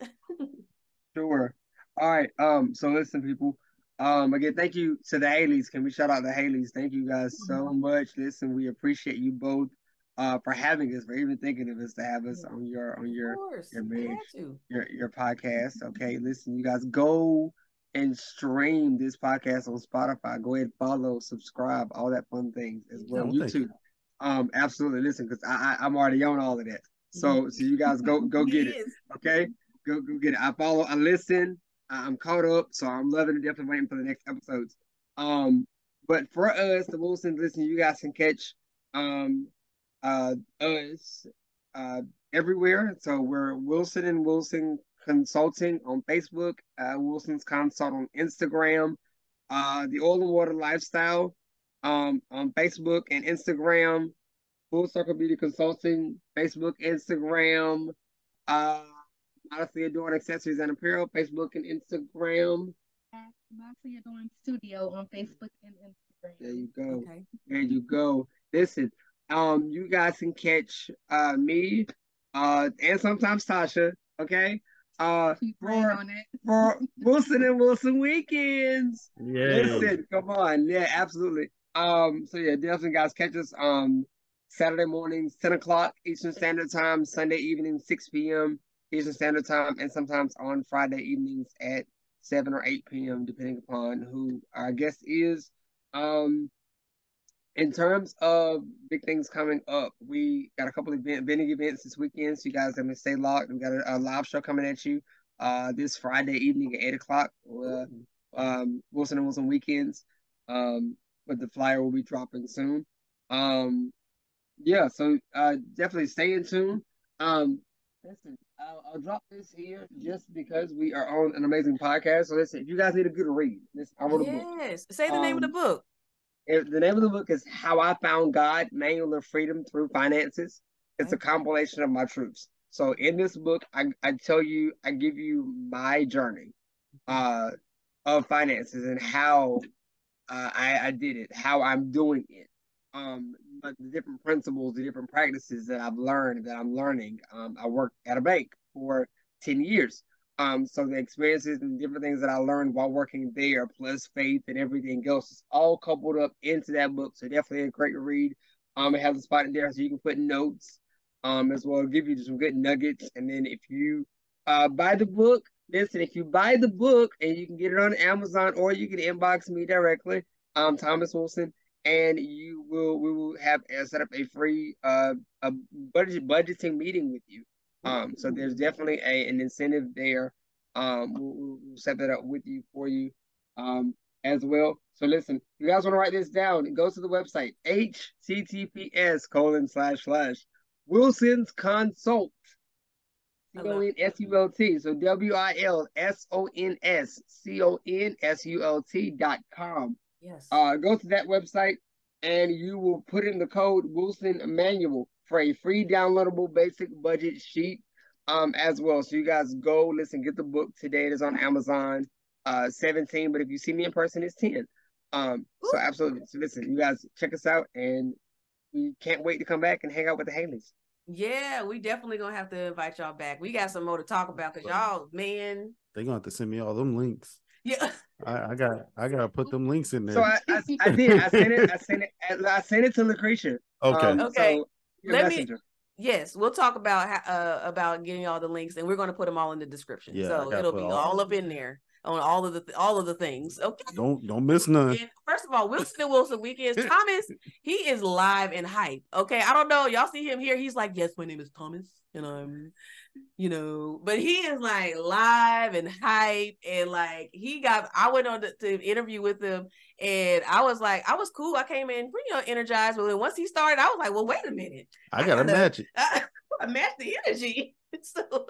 Sure. All right. Um, so listen, people, um, again, thank you to the Haleys. Can we shout out the Haleys? Thank you guys so much. Listen, we appreciate you both, uh, for having us, for even thinking of us, to have us on your, on your, your, marriage, your, your podcast. Okay. Listen, you guys go and stream this podcast on Spotify. Go ahead, follow, subscribe, all that fun things as well. No, YouTube. Um, absolutely. Listen, because I, I I'm already on all of that. So so you guys go go get it. Okay, go go get it. I follow. I listen. I'm caught up, so I'm loving it. Definitely waiting for the next episodes. Um, but for us, the Wilsons, listen, you guys can catch um uh us uh everywhere. So we're Wilson and Wilson Consulting on Facebook, uh, Wilson's Consult on Instagram, uh, the Oil and Water Lifestyle. Um, on Facebook and Instagram, Full Circle Beauty Consulting, Facebook, Instagram, uh, Modestly Adorn Accessories and Apparel, Facebook and Instagram. Modestly Adorn Studio on Facebook and Instagram. There you go. Okay. There you go. Listen, um, you guys can catch uh, me uh, and sometimes Tasha, okay? Uh, for, on it. for Wilson and Wilson Weekends. Yeah. Listen, come on. Yeah, absolutely. Um, so yeah, definitely guys, catch us um Saturday mornings, ten o'clock Eastern Standard Time, Sunday evening, six p.m. Eastern Standard Time, and sometimes on Friday evenings at seven or eight p.m. depending upon who our guest is. Um, in terms of big things coming up, we got a couple of event vending events this weekend, so you guys have to stay locked. We got a, a live show coming at you. uh, this Friday evening at eight o'clock, uh, um, Wilson and Wilson Weekends. Um, but the flyer will be dropping soon. Um, yeah, so uh, definitely stay in tune. Um, listen, I'll, I'll drop this here just because we are on an amazing podcast. So listen, if you guys need a good read, listen, I wrote a book. Yes, say the um, name of the book. It, the name of the book is How I Found God, Manual of Freedom Through Finances. It's a compilation of my truths. So in this book, I, I tell you, I give you my journey uh, of finances and how uh, I, I did it, how I'm doing it, um, but the different principles, the different practices that I've learned, that I'm learning. Um, I worked at a bank for ten years. Um, so the experiences and different things that I learned while working there, plus faith and everything else, is all coupled up into that book. So definitely a great read. Um, it has a spot in there so you can put notes, um, as well, give you some good nuggets. And then if you uh, buy the book, listen, if you buy the book and you can get it on Amazon, or you can inbox me directly, um, Thomas Wilson, and you will, we will have uh, set up a free uh, a budget budgeting meeting with you. Um, so there's definitely a, an incentive there. Um, we'll, we'll set that up with you for you, um, as well. So listen, you guys want to write this down, go to the website, H T T P S colon slash slash Wilson's Consult. C O N S U L T. So W I L S O N S C O N S U L T dot com. Yes. Uh, go to that website and you will put in the code Wilson Manual for a free downloadable basic budget sheet, um, as well. So you guys go, listen, get the book today. It is on Amazon, uh, seventeen, but if you see me in person, it's ten. Um, Ooh. So absolutely. So listen, you guys check us out, and we can't wait to come back and hang out with the Haleys. Yeah, we definitely gonna have to invite y'all back. We got some more to talk about, because y'all, man, they gonna have to send me all them links. Yeah, I, I got, I gotta put them links in there. So I, I, I did. I sent it. I sent it. I sent it to Lucretia. Okay. Um, okay. So, Let messenger. me. Yes, we'll talk about uh, about getting all the links, and we're going to put them all in the description. Yeah, so it'll be all, all up in there on all of the th all of the things. Okay, don't don't miss none. And first of all, Wilson and Wilson Weekends. Thomas, he is live and hype. Okay, I don't know, y'all see him here. He's like, yes, my name is Thomas, and I'm, you know, but he is like live and hype, and like he got. I went on to, to interview with him, and I was like, I was cool. I came in pretty, you know, energized, but then once he started, I was like, well, wait a minute, I gotta match it. I, I matched the energy. So,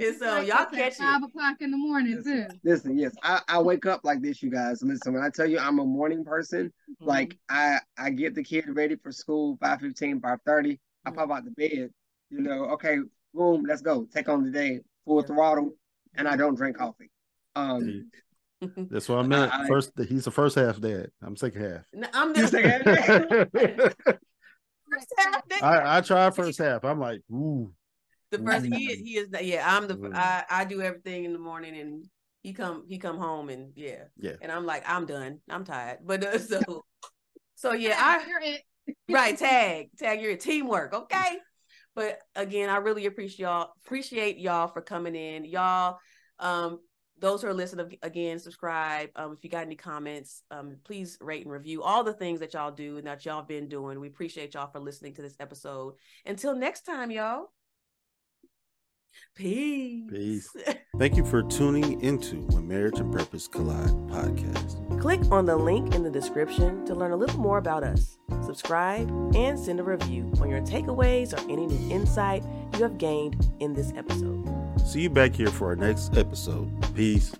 and so y'all catch it. Five o'clock in the morning, listen, too. Listen, yes, I, I wake up like this, you guys. Listen, when I tell you I'm a morning person, mm-hmm. like I I get the kid ready for school five fifteen, five thirty. I pop out the bed, you know. Okay, boom, let's go. Take on the day, full throttle, and I don't drink coffee. Um, that's what I meant. I, first, he's the first half dad. I'm second half. No, I'm the second half. First half. I, I try first half. I'm like, ooh. The first he is, he is the, yeah. I'm the I, I do everything in the morning, and he come he come home, and yeah yeah. And I'm like, I'm done. I'm tired. But uh, so so yeah, I hear it. Right, tag tag your teamwork, okay? But again, I really appreciate y'all appreciate y'all for coming in, y'all. Um those who are listening, again, subscribe. Um if you got any comments, um please rate and review, all the things that y'all do and that y'all been doing. We appreciate y'all for listening to this episode. Until next time, y'all. Peace. Peace. Thank you for tuning into When Marriage and Purpose Collide podcast. Click on the link in the description to learn a little more about us. Subscribe and send a review on your takeaways or any new insight you have gained in this episode. See you back here for our next episode. Peace.